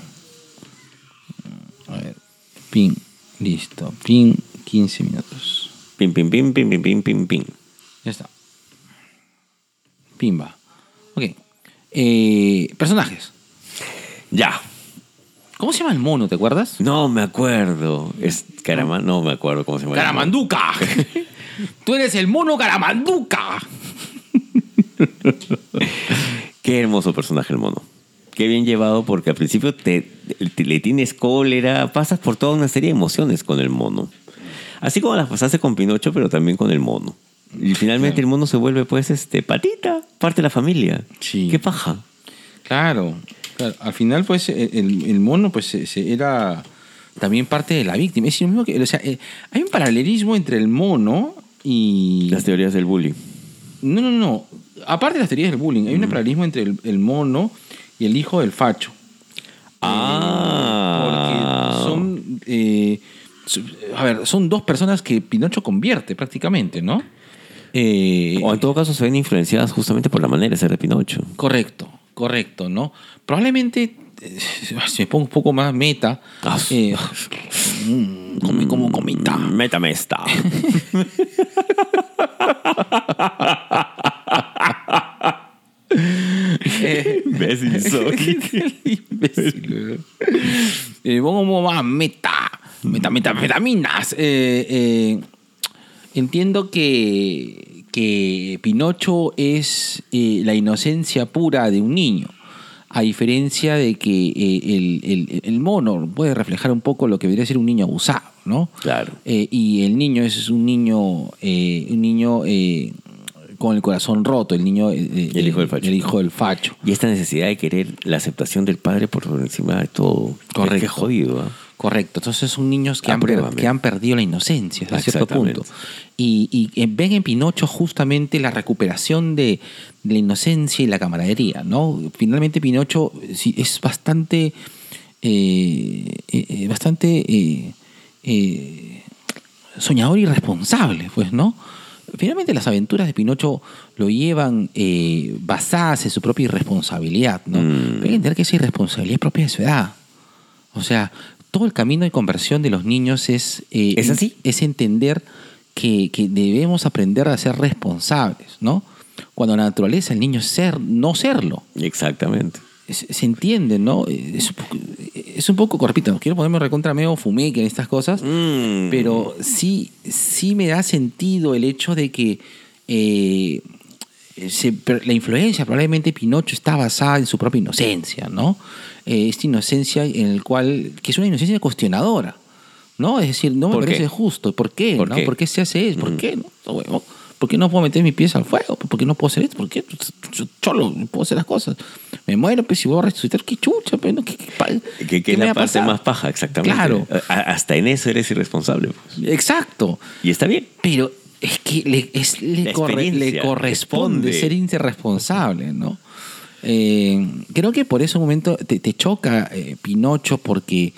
A ver, pin, listo, pin, 15 minutos. Pin, pin, pin, pin, pin, pin, pin, pin. Ya está. Pimba. Ok. Personajes. Ya. ¿Cómo se llama el mono? ¿Te acuerdas? No me acuerdo. ¿Es Caramán? No me acuerdo cómo se llama. ¡Caramanduca! ¡Tú eres el mono Caramanduca! Qué hermoso personaje el mono. Qué bien llevado, porque al principio le tienes cólera. Pasas por toda una serie de emociones con el mono. Así como las pasaste con Pinocho, pero también con el mono. Y finalmente el mono se vuelve, pues, patita, parte de la familia. Sí. ¡Qué paja! Claro. Al final, pues, el mono, pues, era también parte de la víctima. Es lo mismo que, o sea, hay un paralelismo entre el mono y... Las teorías del bullying. No. Aparte de las teorías del bullying, hay un paralelismo entre el mono y el hijo del facho. Porque son... a ver, son dos personas que Pinocho convierte prácticamente, ¿no? O en todo caso se ven influenciadas justamente por la manera de ser de Pinocho. Correcto, ¿no? Probablemente, si me pongo un poco más meta, como comita. Meta mesta. Imbécil soy. Imbécil. Pongo más metaminas. Entiendo que Pinocho es la inocencia pura de un niño, a diferencia de que el mono puede reflejar un poco lo que debería ser un niño abusado, ¿no? Claro. Y el niño es un niño con el corazón roto, el hijo del facho. El hijo del facho. Y esta necesidad de querer la aceptación del padre por encima de todo. Correcto. Es que jodido, ¿eh? Correcto. Entonces son niños que han perdido la inocencia a cierto punto. Y ven en Pinocho justamente la recuperación de la inocencia y la camaradería, ¿no? Finalmente Pinocho es bastante soñador y responsable, pues, ¿no? Finalmente las aventuras de Pinocho lo llevan basadas en su propia irresponsabilidad, ¿no? Hay que entender que esa irresponsabilidad es propia de su edad. O sea, todo el camino de conversión de los niños es... ¿Es así? Es entender que debemos aprender a ser responsables, ¿no? Cuando la naturaleza el niño es no serlo. Exactamente. se entiende, ¿no? Es un poco, repito, no quiero ponerme recontra medio fumé en estas cosas, pero sí me da sentido el hecho de que la influencia, probablemente Pinocho está basada en su propia inocencia, ¿no? Esta inocencia en la cual, que es una inocencia cuestionadora, ¿no? Es decir, no me parece justo. ¿Por qué? ¿Por, ¿no? ¿Por qué se hace eso? ¿Por qué? ¿No? ¿Por qué no puedo meter mis pies al fuego? ¿Por qué no puedo hacer esto? ¿Por qué? Yo cholo, no puedo hacer las cosas. Me muero, pues si voy a resucitar, qué chucha, pues, ¿no? ¿Qué la parte más paja, exactamente. Claro. Hasta en eso eres irresponsable. Pues. Exacto. Y está bien. Pero es que le corresponde ser irresponsable, ¿no? Creo que por ese momento te choca Pinocho porque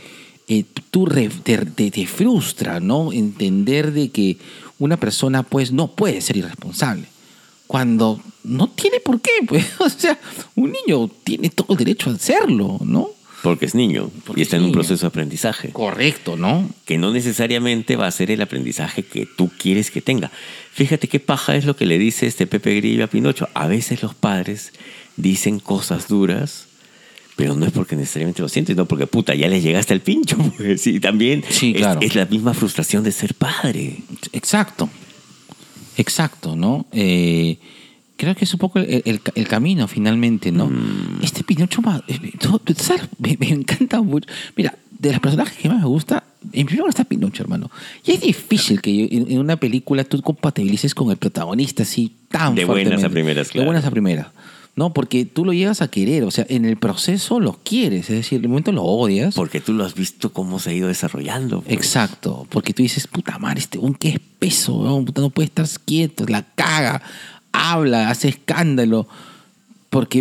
te frustra, ¿no? Entender de que una persona pues no puede ser irresponsable cuando no tiene por qué, pues. O sea, un niño tiene todo el derecho a hacerlo, ¿no? Porque es niño porque y está en un proceso de aprendizaje. Correcto, ¿no? Que no necesariamente va a ser el aprendizaje que tú quieres que tenga. Fíjate qué paja es lo que le dice Pepe Grillo a Pinocho. A veces los padres dicen cosas duras, pero no es porque necesariamente lo sienten, sino porque, puta, ya les llegaste al pincho, pues. Y también claro. Es la misma frustración de ser padre. Exacto, ¿no? Creo que es un poco el camino, finalmente, ¿no? Pinocho, ¿sabes? Me encanta mucho. Mira, de los personajes que más me gusta, en primer lugar está Pinocho, hermano. Y es difícil que en una película tú compatibilices con el protagonista así tan de fuertemente. Buenas a primeras, claro. De buenas a primeras. No, porque tú lo llegas a querer. O sea, en el proceso lo quieres. Es decir, en el momento lo odias. Porque tú lo has visto cómo se ha ido desarrollando. Pues. Exacto. Porque tú dices, puta madre, qué espeso, weón. Puta, no puede estar quieto. La caga. Habla, hace escándalo.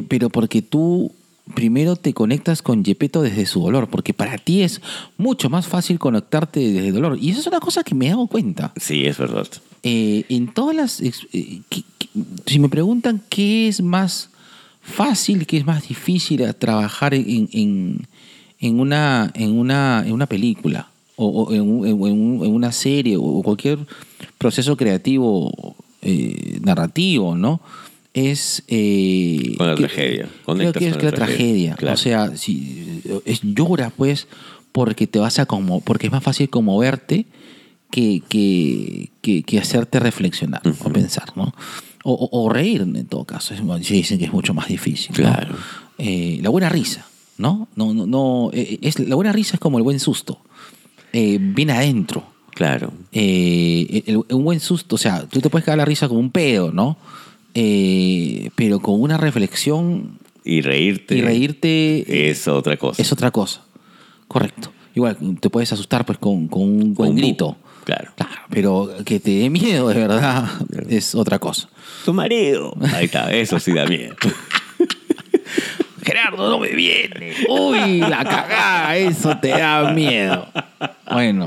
Pero porque tú primero te conectas con Gepetto desde su dolor. Porque para ti es mucho más fácil conectarte desde el dolor. Y eso es una cosa que me he dado cuenta. Sí, es verdad. En todas las... si me preguntan qué es más... fácil, que es más difícil trabajar en una película o en una serie o cualquier proceso creativo narrativo, ¿no? Es con la tragedia. Creo que es la tragedia. Claro. O sea, si llora, pues, porque te vas a porque es más fácil conmoverte que hacerte reflexionar o pensar, ¿no? O reír, en todo caso. Dicen que es mucho más difícil. Claro. ¿No? La buena risa, ¿no? La buena risa es como el buen susto. Viene adentro. Claro. Un buen susto, o sea, tú te puedes cagar la risa como un pedo, ¿no? Pero con una reflexión... Y reírte... Es otra cosa. Correcto. Igual, te puedes asustar pues con un buen grito. Claro. Pero que te dé miedo, de verdad, claro. Es otra cosa. Tu marido. Ahí está, eso sí da miedo. Gerardo, no me viene. Uy, la cagada, eso te da miedo. Bueno.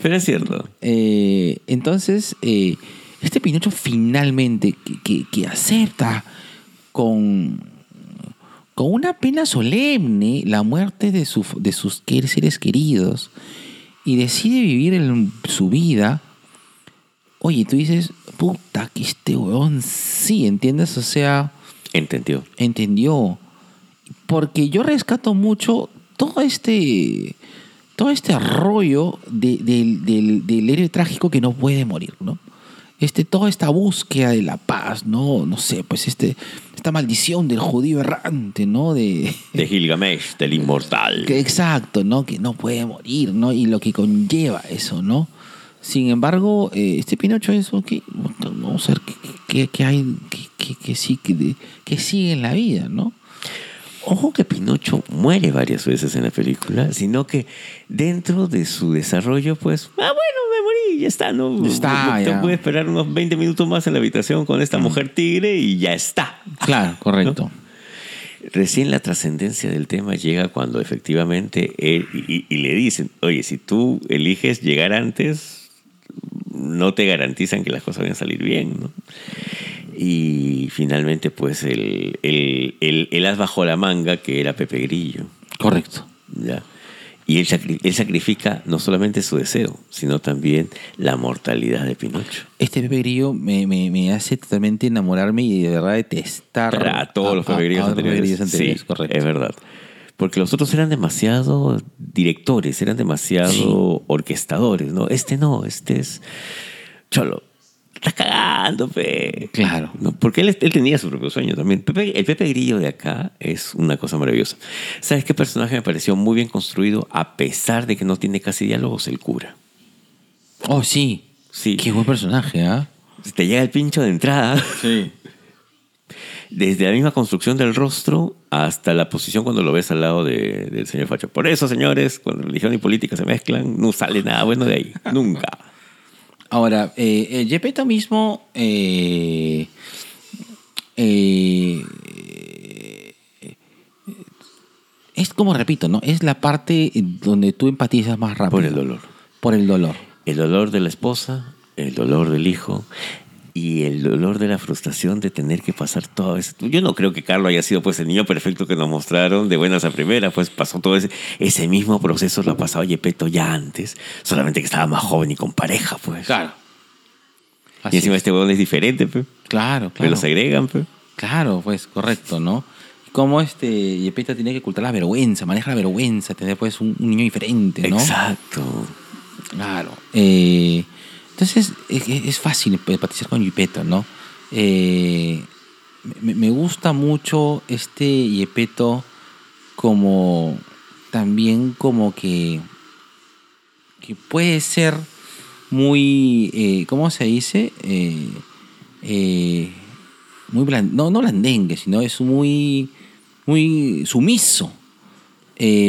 Pero es cierto. Entonces, Pinocho finalmente que acepta con una pena solemne la muerte de sus seres queridos y decide vivir su vida. Oye, tú dices, puta, que este huevón sí, ¿entiendes? O sea... Entendió. Porque yo rescato mucho todo este rollo del héroe trágico que no puede morir, ¿no? Toda esta búsqueda de la paz, ¿no? No sé, pues esta maldición del judío errante, ¿no? De Gilgamesh, del inmortal. Exacto, ¿no? Que no puede morir, ¿no? Y lo que conlleva eso, ¿no? Sin embargo, Pinocho es, ok, vamos a ver qué hay, qué sigue en la vida, ¿no? Ojo que Pinocho muere varias veces en la película, sino que dentro de su desarrollo, pues, ya está, ¿no? Ya. Te puedes esperar unos 20 minutos más en la habitación con esta mujer tigre y ya está. Claro, correcto. ¿No? Recién la trascendencia del tema llega cuando efectivamente él y le dicen, oye, si tú eliges llegar antes, no te garantizan que las cosas van a salir bien, ¿no? Y finalmente, pues, el as bajo la manga que era Pepe Grillo. Correcto. Ya. Y él sacrifica no solamente su deseo, sino también la mortalidad de Pinocho. Este Pepe Grillo me hace totalmente enamorarme y de verdad detestar a todos los Pepe Grillos anteriores. Sí, correcto. Es verdad. Porque los otros eran demasiado directores, eran demasiado orquestadores, ¿no? Este es... Cholo, estás cagando, Pepe. Claro. ¿No? Porque él tenía su propio sueño también. El Pepe Grillo de acá es una cosa maravillosa. ¿Sabes qué personaje me pareció muy bien construido a pesar de que no tiene casi diálogos? El cura. Oh, sí. Sí. Qué buen personaje, ¿ah? ¿Eh? Te llega el pincho de entrada. Sí. Desde la misma construcción del rostro hasta la posición cuando lo ves al lado del señor Facho. Por eso, señores, cuando religión y política se mezclan, no sale nada bueno de ahí. Nunca. Ahora, Gepetto mismo es como, repito, ¿no? Es la parte donde tú empatizas más rápido. Por el dolor. Por el dolor. El dolor de la esposa, el dolor del hijo... Y el dolor de la frustración de tener que pasar todo eso. Yo no creo que Carlo haya sido pues el niño perfecto que nos mostraron de buenas a primeras. Pues pasó todo ese mismo proceso, lo ha pasado Gepetto ya antes. Solamente que estaba más joven y con pareja, pues. Claro. Así y encima es. Este huevón es diferente, pues. Claro. Pero los agregan, pues. Claro, pues, correcto, ¿no? Como Gepetto tiene que ocultar la vergüenza, maneja la vergüenza, tener pues un niño diferente, ¿no? Exacto. Claro. Entonces es fácil empatizar con Gepetto, ¿no? Me gusta mucho este Gepetto como también como que puede ser muy ¿cómo se dice? Muy no blandengue, sino es muy muy sumiso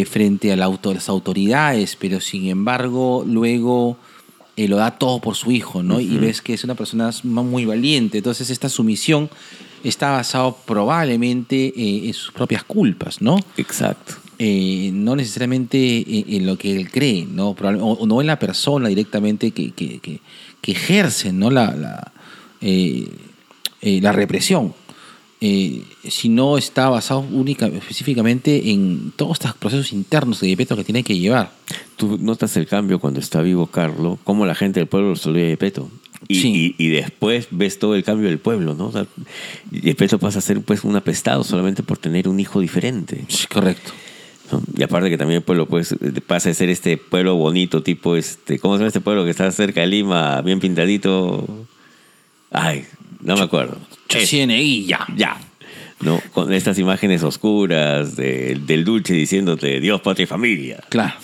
frente a las autoridades, pero sin embargo luego lo da todo por su hijo, ¿no? Uh-huh. Y ves que es una persona muy valiente. Entonces, esta sumisión está basada probablemente en sus propias culpas, ¿no? Exacto. No necesariamente en lo que él cree, ¿no? O no en la persona directamente que ejerce, ¿no? La represión. Sino está basado específicamente en todos estos procesos internos de Gepetto que tiene que llevar. Tú notas el cambio cuando está vivo Carlo, cómo la gente del pueblo lo solía a Gepetto. Y después ves todo el cambio del pueblo, ¿no? O sea, Gepetto pasa a ser pues un apestado solamente por tener un hijo diferente. Sí, correcto. ¿No? Y aparte que también el pueblo pues pasa de ser este pueblo bonito, tipo ¿cómo se llama este pueblo que está cerca de Lima, bien pintadito? Ay, no me acuerdo. Cieneguilla. Ya. ¿No? Con estas imágenes oscuras del Dulce diciéndote Dios, patria y familia. Claro.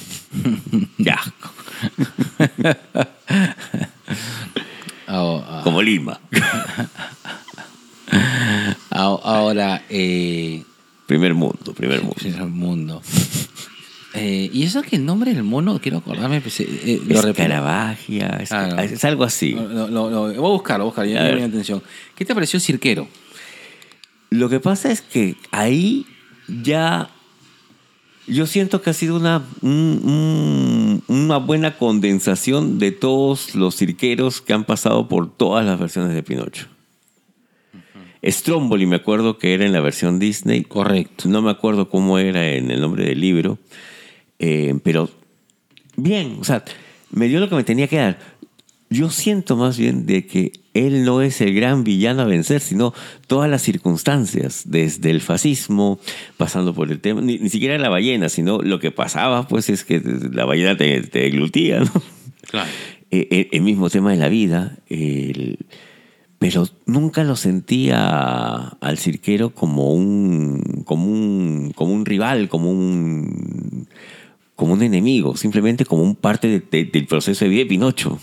Ya. Como Lima. Ahora. Primer mundo. Primer mundo. Y eso que el nombre del mono, quiero acordarme. Pues, Escaravagia, es algo así. Voy a buscarlo, ya me dio atención. ¿Qué te pareció Cirquero? Lo que pasa es que ahí ya. Yo siento que ha sido una buena condensación de todos los cirqueros que han pasado por todas las versiones de Pinocho. Stromboli, me acuerdo que era en la versión Disney. Correcto. No me acuerdo cómo era en el nombre del libro. Pero bien, o sea, me dio lo que me tenía que dar. Yo siento más bien de que él no es el gran villano a vencer, sino todas las circunstancias, desde el fascismo, pasando por el tema, ni siquiera la ballena, sino lo que pasaba, pues es que la ballena te deglutía, ¿no? Claro. El mismo tema de la vida, pero nunca lo sentía al cirquero como un rival, como un enemigo, simplemente como un parte del proceso de vida de Pinocho.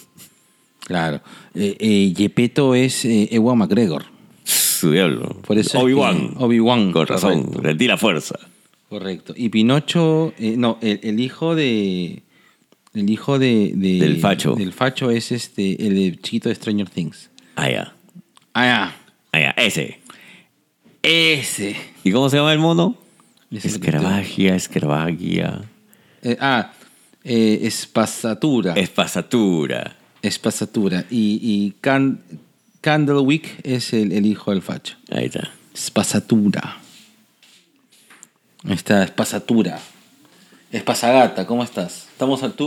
Claro. Gepetto es Ewan McGregor. Su diablo. Obi-Wan. Con razón. Retira la fuerza. Correcto. Y Pinocho, el hijo de... El hijo de del Facho. Del Facho es el chiquito de Stranger Things. Ah, ya. Ese. ¿Y cómo se llama el mono? Escaravagia. Espasatura. Y Candlewick es el hijo del Facho. Ahí está. Espasatura. Espasagata, ¿cómo estás?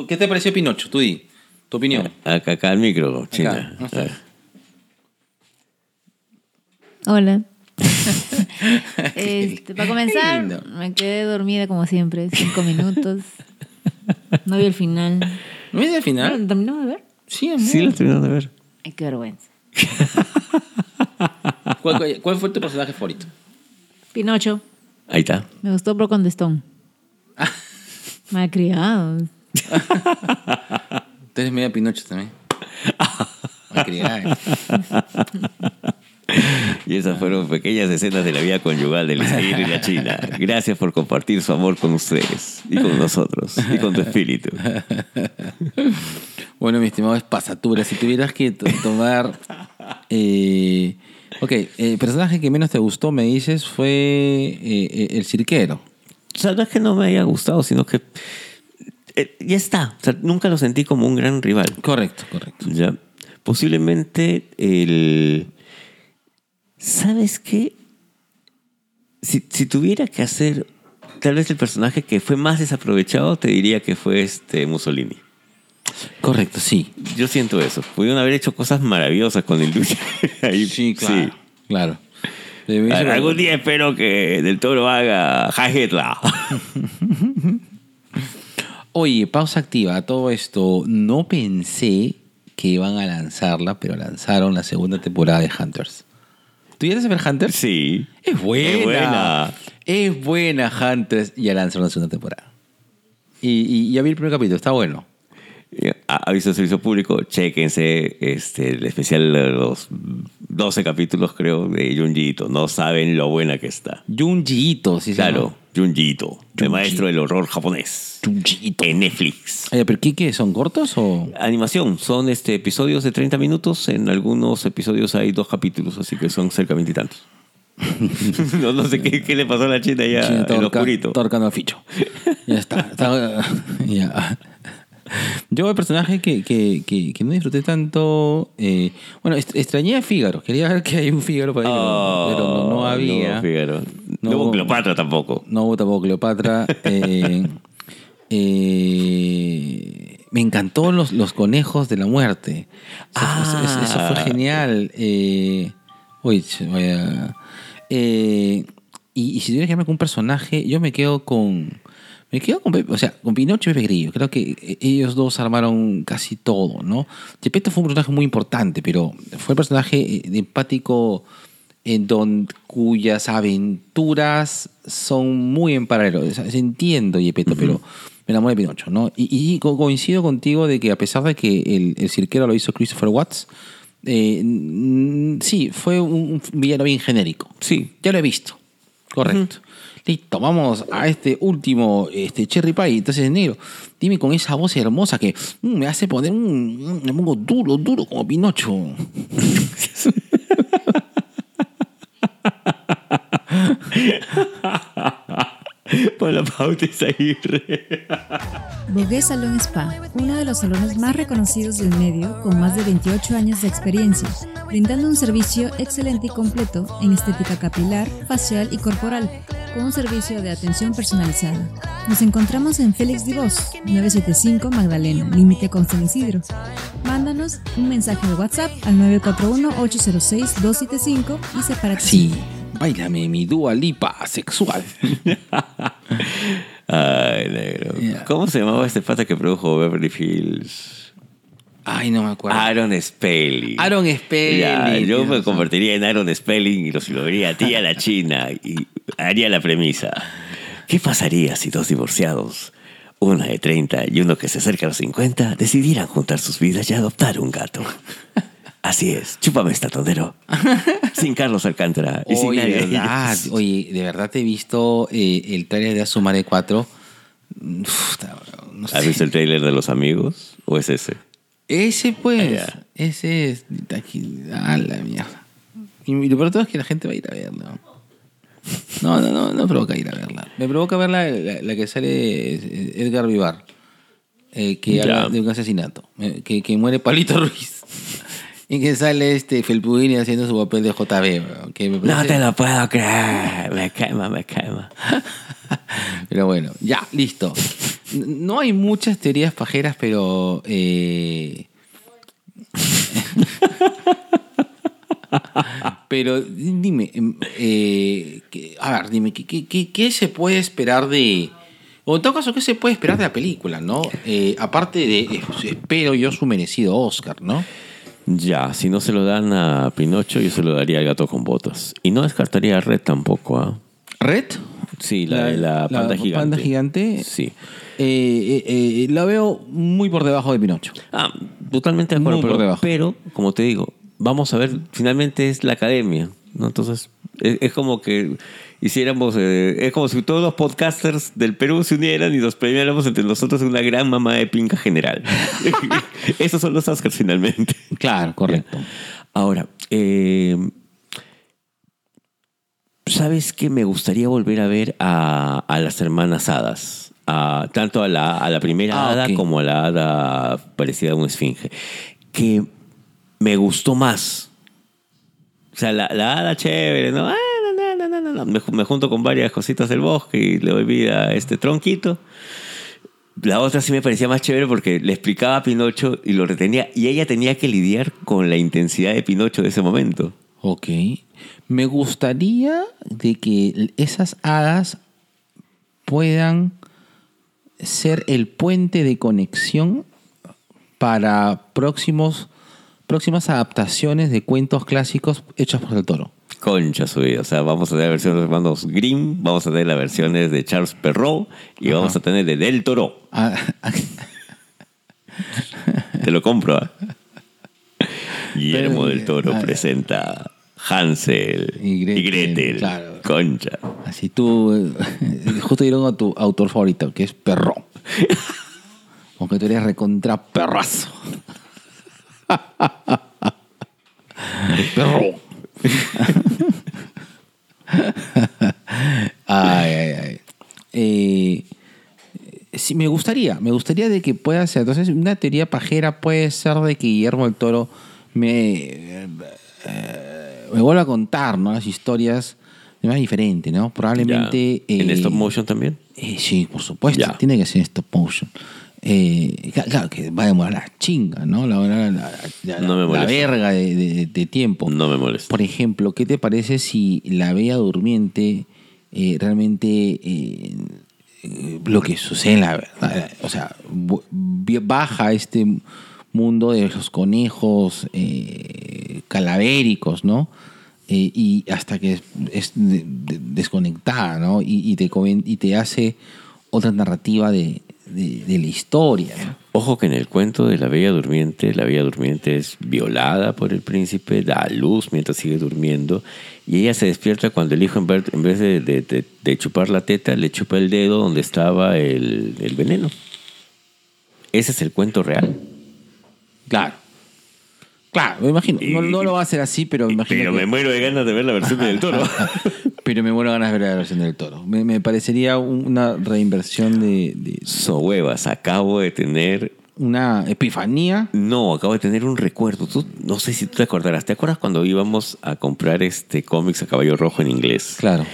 ¿Qué te pareció Pinocho? Tú di, tu opinión. Acá al micro, China. Acá. Hola. Para comenzar, me quedé dormida como siempre, 5 minutos. No vi el final. ¿No viste el final? ¿Lo terminamos de ver? Sí, amor. Sí, lo terminamos de ver. Ay, qué vergüenza. ¿Cuál fue tu personaje favorito? Pinocho. Ahí está. Me gustó Brock on the Stone. Malcriado. Tú eres media Pinocho también. Malcriado. Y esas fueron pequeñas escenas de la vida conyugal de Luis Aguirre y la China. Gracias por compartir su amor con ustedes y con nosotros y con tu espíritu. Bueno, mi estimado Espasatura, si tuvieras que tomar... el personaje que menos te gustó, me dices, fue el cirquero. O sea, no es que no me haya gustado, sino que ya está. O sea, nunca lo sentí como un gran rival. Correcto. Ya. Posiblemente el... ¿Sabes qué? Si tuviera que hacer tal vez el personaje que fue más desaprovechado, te diría que fue Mussolini. Correcto, sí. Yo siento eso. Pudieron haber hecho cosas maravillosas con el Lucha. Sí, claro. Sí. Claro. Algún día espero que Del Toro haga Hitler. Oye, pausa activa. Todo esto, no pensé que iban a lanzarla, pero lanzaron la segunda temporada de Hunters. ¿Tú ya eres ver Hunters? Sí. Es buena Hunters. Ya lanzaron la segunda temporada. Y ya vi el primer capítulo. Está bueno. Aviso de servicio público, chéquense el especial de los 12 capítulos, creo, de Junji Ito. No saben lo buena que está. Junji Ito, sí. Claro, Junji Ito, el maestro del horror japonés. Junji Ito. En Netflix. Ay, ¿pero qué? ¿Son cortos o...? Animación, son episodios de 30 minutos. En algunos episodios hay 2 capítulos, así que son cerca de 20 y tantos. No sé qué le pasó a la China ya en lo oscurito. Está ahorcando al ficho. Ya está ya... Yo el personaje que no disfruté tanto, extrañé a Fígaro. Quería ver que hay un Fígaro para ahí, pero no había. No, Fígaro. No hubo Cleopatra tampoco. No hubo tampoco Cleopatra. Me encantó los conejos de la muerte. Eso fue genial. Y si tuviera que llamarme con un personaje, yo me quedo con... con Pinocho y Pepe Grillo. Creo que ellos dos armaron casi todo, ¿no? Gepetto fue un personaje muy importante, pero fue el personaje empático cuyas aventuras son muy en paralelo. Entiendo, Gepetto, pero me enamoré de Pinocho, ¿no? Y coincido contigo de que a pesar de que el cirquero lo hizo Christopher Watts, sí, fue un villano bien genérico. Sí, ya lo he visto. Correcto. Listo, vamos a este último Cherry Pie. Entonces, negro, dime con esa voz hermosa que me hace poner me pongo duro como Pinocho. Por la pauta y seguir. Bogué Salón Spa, uno de los salones más reconocidos del medio, con más de 28 años de experiencia, brindando un servicio excelente y completo en estética capilar, facial y corporal, con un servicio de atención personalizada. Nos encontramos en Félix Divos, 975 Magdalena, límite con San Isidro. Mándanos un mensaje de WhatsApp al 941-806-275 y sepárate. Sí. Báilame mi Dua Lipa sexual. Ay, negro. Yeah. ¿Cómo se llamaba este pata que produjo Beverly Hills? Ay, no me acuerdo. Aaron Spelling. Ya, yo me convertiría en Aaron Spelling y lo vería a ti a la China y haría la premisa. ¿Qué pasaría si 2 divorciados, una de 30 y uno que se acerca a los 50, decidieran juntar sus vidas y adoptar un gato? Así es, chúpame esta, tondero. Sin Carlos Alcántara. Y oye, sin verdad, de verdad te he visto el tráiler de Asumare 4. Uf, no sé. ¿Has visto el tráiler de Los Amigos? ¿O es ese? Ese pues. Allá. Ese es. A la mierda. Y lo peor de todo es que la gente va a ir a verla. No provoca ir a verla. Me provoca ver la que sale Edgar Vivar. Que habla de un asesinato. Que muere Palito Ruiz. y que sale este Felpuini haciendo su papel de JB. Que me parece... No te lo puedo creer. Me quema. Pero bueno, ya, listo. No hay muchas teorías pajeras, pero... Pero dime, a ver, dime, ¿qué se puede esperar de... O en todo caso, ¿qué se puede esperar de la película, no? Aparte de, espero yo, su merecido Oscar, ¿no? Ya, si no se lo dan a Pinocho, yo se lo daría al Gato con Botas. Y no descartaría a Red tampoco, ¿ah? ¿Eh? ¿Red? Sí, la panda gigante. Panda gigante. Sí. La veo muy por debajo de Pinocho. Ah, totalmente de acuerdo. Pero, como te digo, vamos a ver, finalmente es la academia, ¿no? Entonces, es como que hiciéramos, es como si todos los podcasters del Perú se unieran y nos premiáramos entre nosotros en una gran mamá de pinca general. Esos son los Oscars finalmente. Claro, correcto. Ya. Ahora, ¿sabes qué? Me gustaría volver a ver a las hermanas hadas. Tanto a la primera hada, okay, como a la hada parecida a un esfinge. Que me gustó más. O sea, la hada chévere, ¿no? Me junto con varias cositas del bosque y le doy vida a este tronquito. La otra sí me parecía más chévere porque le explicaba a Pinocho y lo retenía. Y ella tenía que lidiar con la intensidad de Pinocho de ese momento. Ok. Me gustaría de que esas hadas puedan ser el puente de conexión para próximas adaptaciones de cuentos clásicos hechos por el Toro. Concha su vida. O sea, vamos a tener versiones de hermanos Grimm, vamos a tener las versiones de Charles Perrault y vamos a tener de Del Toro. Te lo compro, ¿eh? Guillermo del Toro presenta Hansel y Gretel. Claro. Concha. Así tú... Justo dieron a tu autor favorito, que es Perro. Aunque tú eres recontra perrazo. Perro. Ay. Sí, me gustaría de que pueda ser. Entonces, una teoría pajera puede ser de que Guillermo del Toro me vuelvo a contar, ¿no? Las historias de más diferente, ¿no? Probablemente... ¿En stop motion también? Sí, por supuesto. Ya. Tiene que ser stop motion. Claro que va a demorar la chinga, ¿no? La verga de tiempo. No me molesta. Por ejemplo, ¿qué te parece si La Bella Durmiente realmente... lo que sucede en la verdad... O sea, baja este... mundo de los conejos calavéricos, ¿no? Y hasta que es desconectada, ¿no? Y te hace otra narrativa de la historia, ¿no? Ojo que en el cuento de la Bella Durmiente es violada por el príncipe, da a luz mientras sigue durmiendo y ella se despierta cuando el hijo, en vez de chupar la teta, le chupa el dedo donde estaba el veneno. Ese es el cuento real. Claro, me imagino. No lo va a hacer así, pero me imagino. Pero me muero de ganas de ver la versión del Toro. Pero me muero de ganas de ver la versión del Toro. Me parecería una reinversión de... Sohuevas, acabo de tener... ¿Una epifanía? No, acabo de tener un recuerdo. Tú, no sé si tú te acordarás. ¿Te acuerdas cuando íbamos a comprar cómics a Caballo Rojo en inglés? Claro.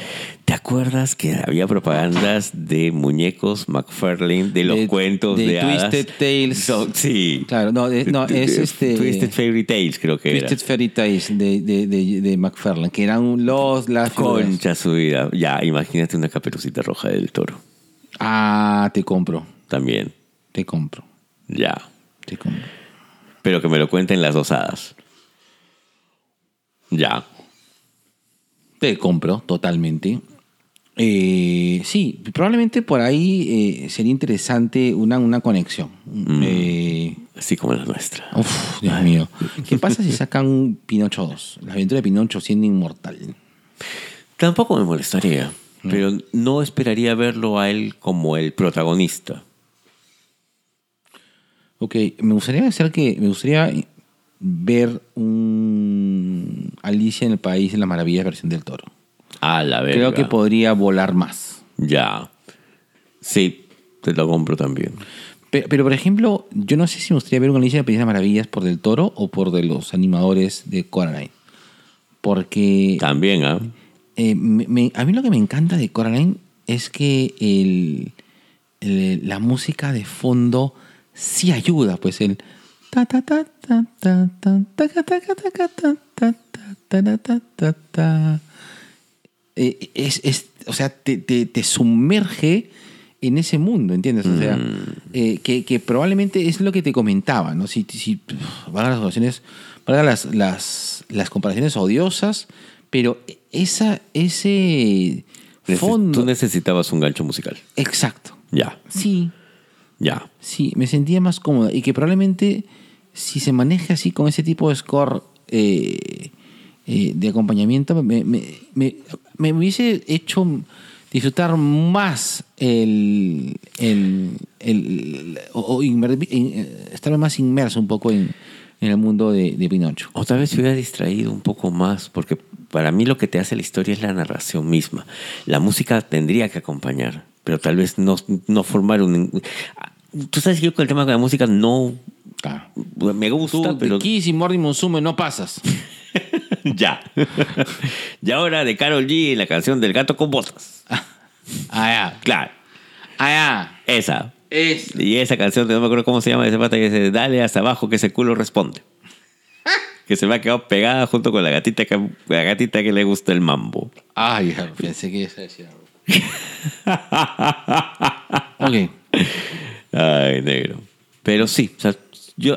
¿Te acuerdas que había propagandas de muñecos McFarlane, de los cuentos de hadas? Twisted Tales. So, sí. Claro, Twisted Fairy Tales, creo que era. Twisted Fairy Tales de McFarlane, que eran las concha su vida. Ya, imagínate una Caperucita Roja del Toro. Ah, te compro. También. Te compro. Ya. Sí, pero que me lo cuenten las dos hadas. Ya. Te compro totalmente. Sí, probablemente por ahí sería interesante una conexión. Así como la nuestra. Uf, Dios mío. ¿Qué pasa si sacan Pinocho 2? La aventura de Pinocho siendo inmortal. Tampoco me molestaría, ¿no? Pero no esperaría verlo a él como el protagonista. Ok, me gustaría ver un Alicia en el País de las Maravillas versión del Toro. Ah, la verga. Creo que podría volar más. Ya. Sí, te lo compro también. Pero, por ejemplo, yo no sé si me gustaría ver una lista de Pequeñas de Maravillas por Del Toro o por de los animadores de Coraline. Porque... También, ¿ah? A mí lo que me encanta de Coraline es que la música de fondo sí ayuda, pues el... O sea, te sumerge en ese mundo, ¿entiendes? O sea, que probablemente es lo que te comentaba, ¿no? Si van las comparaciones odiosas, pero ese fondo... Tú necesitabas un gancho musical. Exacto. Ya. Sí. Ya. Sí, me sentía más cómoda. Y que probablemente si se maneja así con ese tipo de score de acompañamiento, me hubiese hecho disfrutar más estar más inmerso un poco en el mundo de Pinocho. O tal vez se hubiera distraído un poco más, porque para mí lo que te hace la historia es la narración misma. La música tendría que acompañar, pero tal vez no formar un... Tú sabes que yo con el tema de la música no... Claro. Me gusta, tú, pero... Kiss y Morning Musume no pasas. Ya. Y ahora de Karol G en la canción del gato con botas. Ya. Claro. Ya. Esa. Es. Y esa canción, no me acuerdo cómo se llama, de ese pata que dice, dale hasta abajo que ese culo responde. Que se me ha quedado pegada junto con la gatita que le gusta el mambo. Ya, pensé que esa decía algo. Ok. Ay, negro. Pero sí, o sea,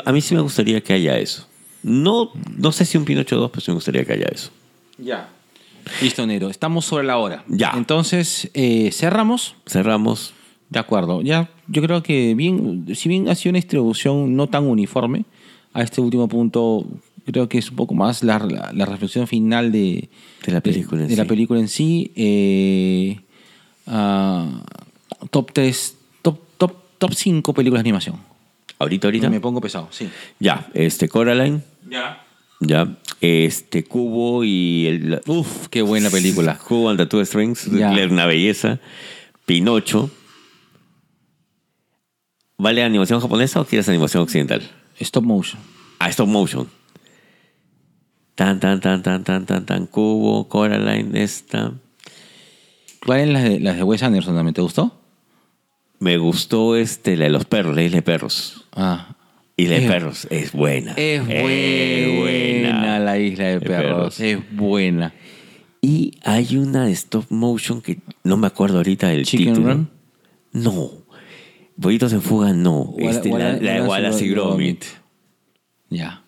a mí sí me gustaría que haya eso. No sé si un Pinocho 2, pero sí me gustaría que haya eso. Ya. Listo, negro. Estamos sobre la hora. Ya. Entonces, cerramos. Cerramos. De acuerdo. Ya, yo creo que si bien ha sido una distribución no tan uniforme, a este último punto creo que es un poco más la reflexión final de la película en sí. La película en sí. Top 3, top 5 películas de animación. Ahorita. Me pongo pesado, sí. Ya, Coraline. Ya. Kubo y el... Uf, qué buena película. Kubo and the Two Strings, una belleza. Pinocho. ¿Vale animación japonesa o quieres animación occidental? Stop motion. Stop motion. Tan. Kubo, Coraline, esta... ¿Cuáles las de Wes Anderson también te gustó? Me gustó la de los perros, la Isla de Perros. Isla de Perros es buena. Es buena la Isla de Perros. Es buena. Y hay una de stop motion que no me acuerdo ahorita del título. ¿Chicken Run? No. Pollitos en Fuga, no. La de Wallace y Gromit. Ya.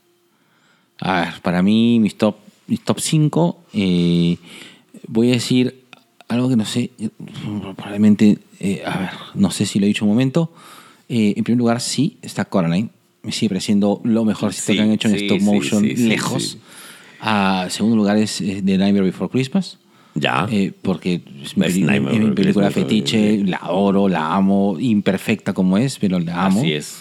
A ver, para mí, mis top 5, voy a decir... Algo que no sé, probablemente, no sé si lo he dicho un momento. En primer lugar, sí, está Coraline. Me sigue pareciendo lo mejor que han hecho en stop motion, lejos. Sí. Segundo lugar es The Nightmare Before Christmas. Ya. Porque es mi película fetiche, la adoro, la amo, imperfecta como es, pero la amo. Así es.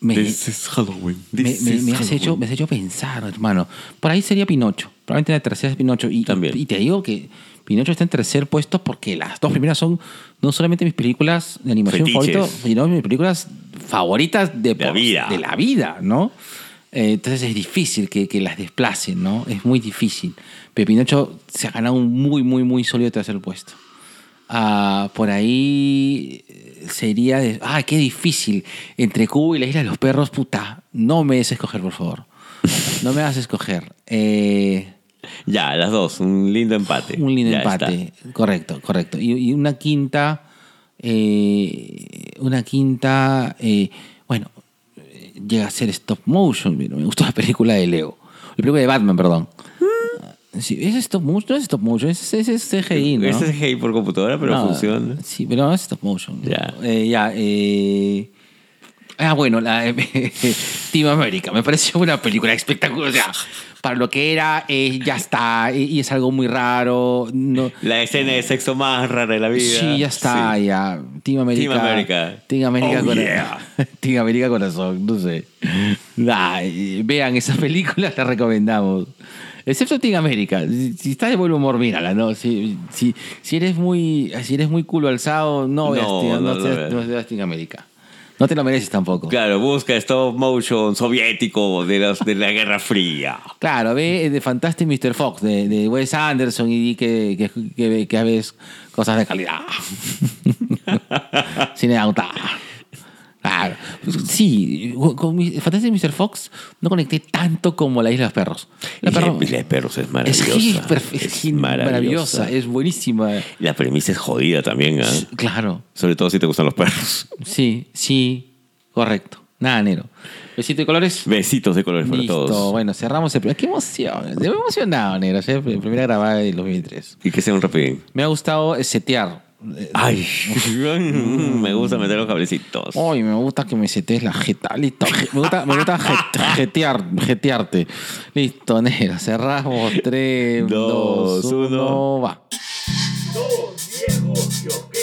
This is Halloween. Me has hecho pensar, hermano. Por ahí sería Pinocho. Probablemente la tercera es Pinocho. Y te digo que Pinocho está en tercer puesto porque las dos primeras son no solamente mis películas de animación favoritas, sino mis películas favoritas de la vida, ¿no? Entonces es difícil que las desplacen, ¿no? Es muy difícil. Pero Pinocho se ha ganado un muy, muy, muy sólido tercer puesto. Por ahí sería qué difícil entre Cuba y la Isla de los Perros, puta, no me des a escoger, por favor, no me vas a escoger. Ya, las dos, un lindo empate, está. correcto, y una quinta, bueno, llega a ser stop motion, pero me gustó la película de Batman. Sí, es stop motion, no es stop motion, es CGI, ¿no? Es CGI por computadora, pero no, funciona. Sí, pero no es stop motion. Ya. Bueno, Team America. Me pareció una película espectacular. O sea, para lo que era, ya está. Y es algo muy raro. No, la escena de sexo más rara de la vida. Sí, ya está. Sí. Ya. Team America. Team America Corazón, no sé. Vean esas películas, las recomendamos. Excepto Team America. Si estás de buen humor, mírala, ¿no? Si eres muy culo alzado, no veas Team America. No te lo mereces tampoco. Claro, busca stop motion soviético de la Guerra Fría. Claro, ve The Fantastic Mr. Fox de Wes Anderson y que a veces cosas de calidad. Cineauta. Claro. Sí, con Fantastic Mr. Fox no conecté tanto como la Isla de los Perros. La Isla de Perros es maravillosa. Es maravillosa, es buenísima. La premisa es jodida también, ¿eh? Claro. Sobre todo si te gustan los perros. Sí, correcto. Nada, Nero. ¿Besitos de colores? Besitos de colores para todos. Listo, bueno, cerramos el primer... ¡Qué emoción! Me he emocionado, Nero. ¿Sí? Primera grabada del 2003. Y que sea un rapidín. Me ha gustado setear. Ay, me gusta meter los cablecitos. Ay, me gusta que me setees la jeta. Listo, me gusta jetearte. Listo, Nero, cerramos. 3, 2, 1, va. Dos viejos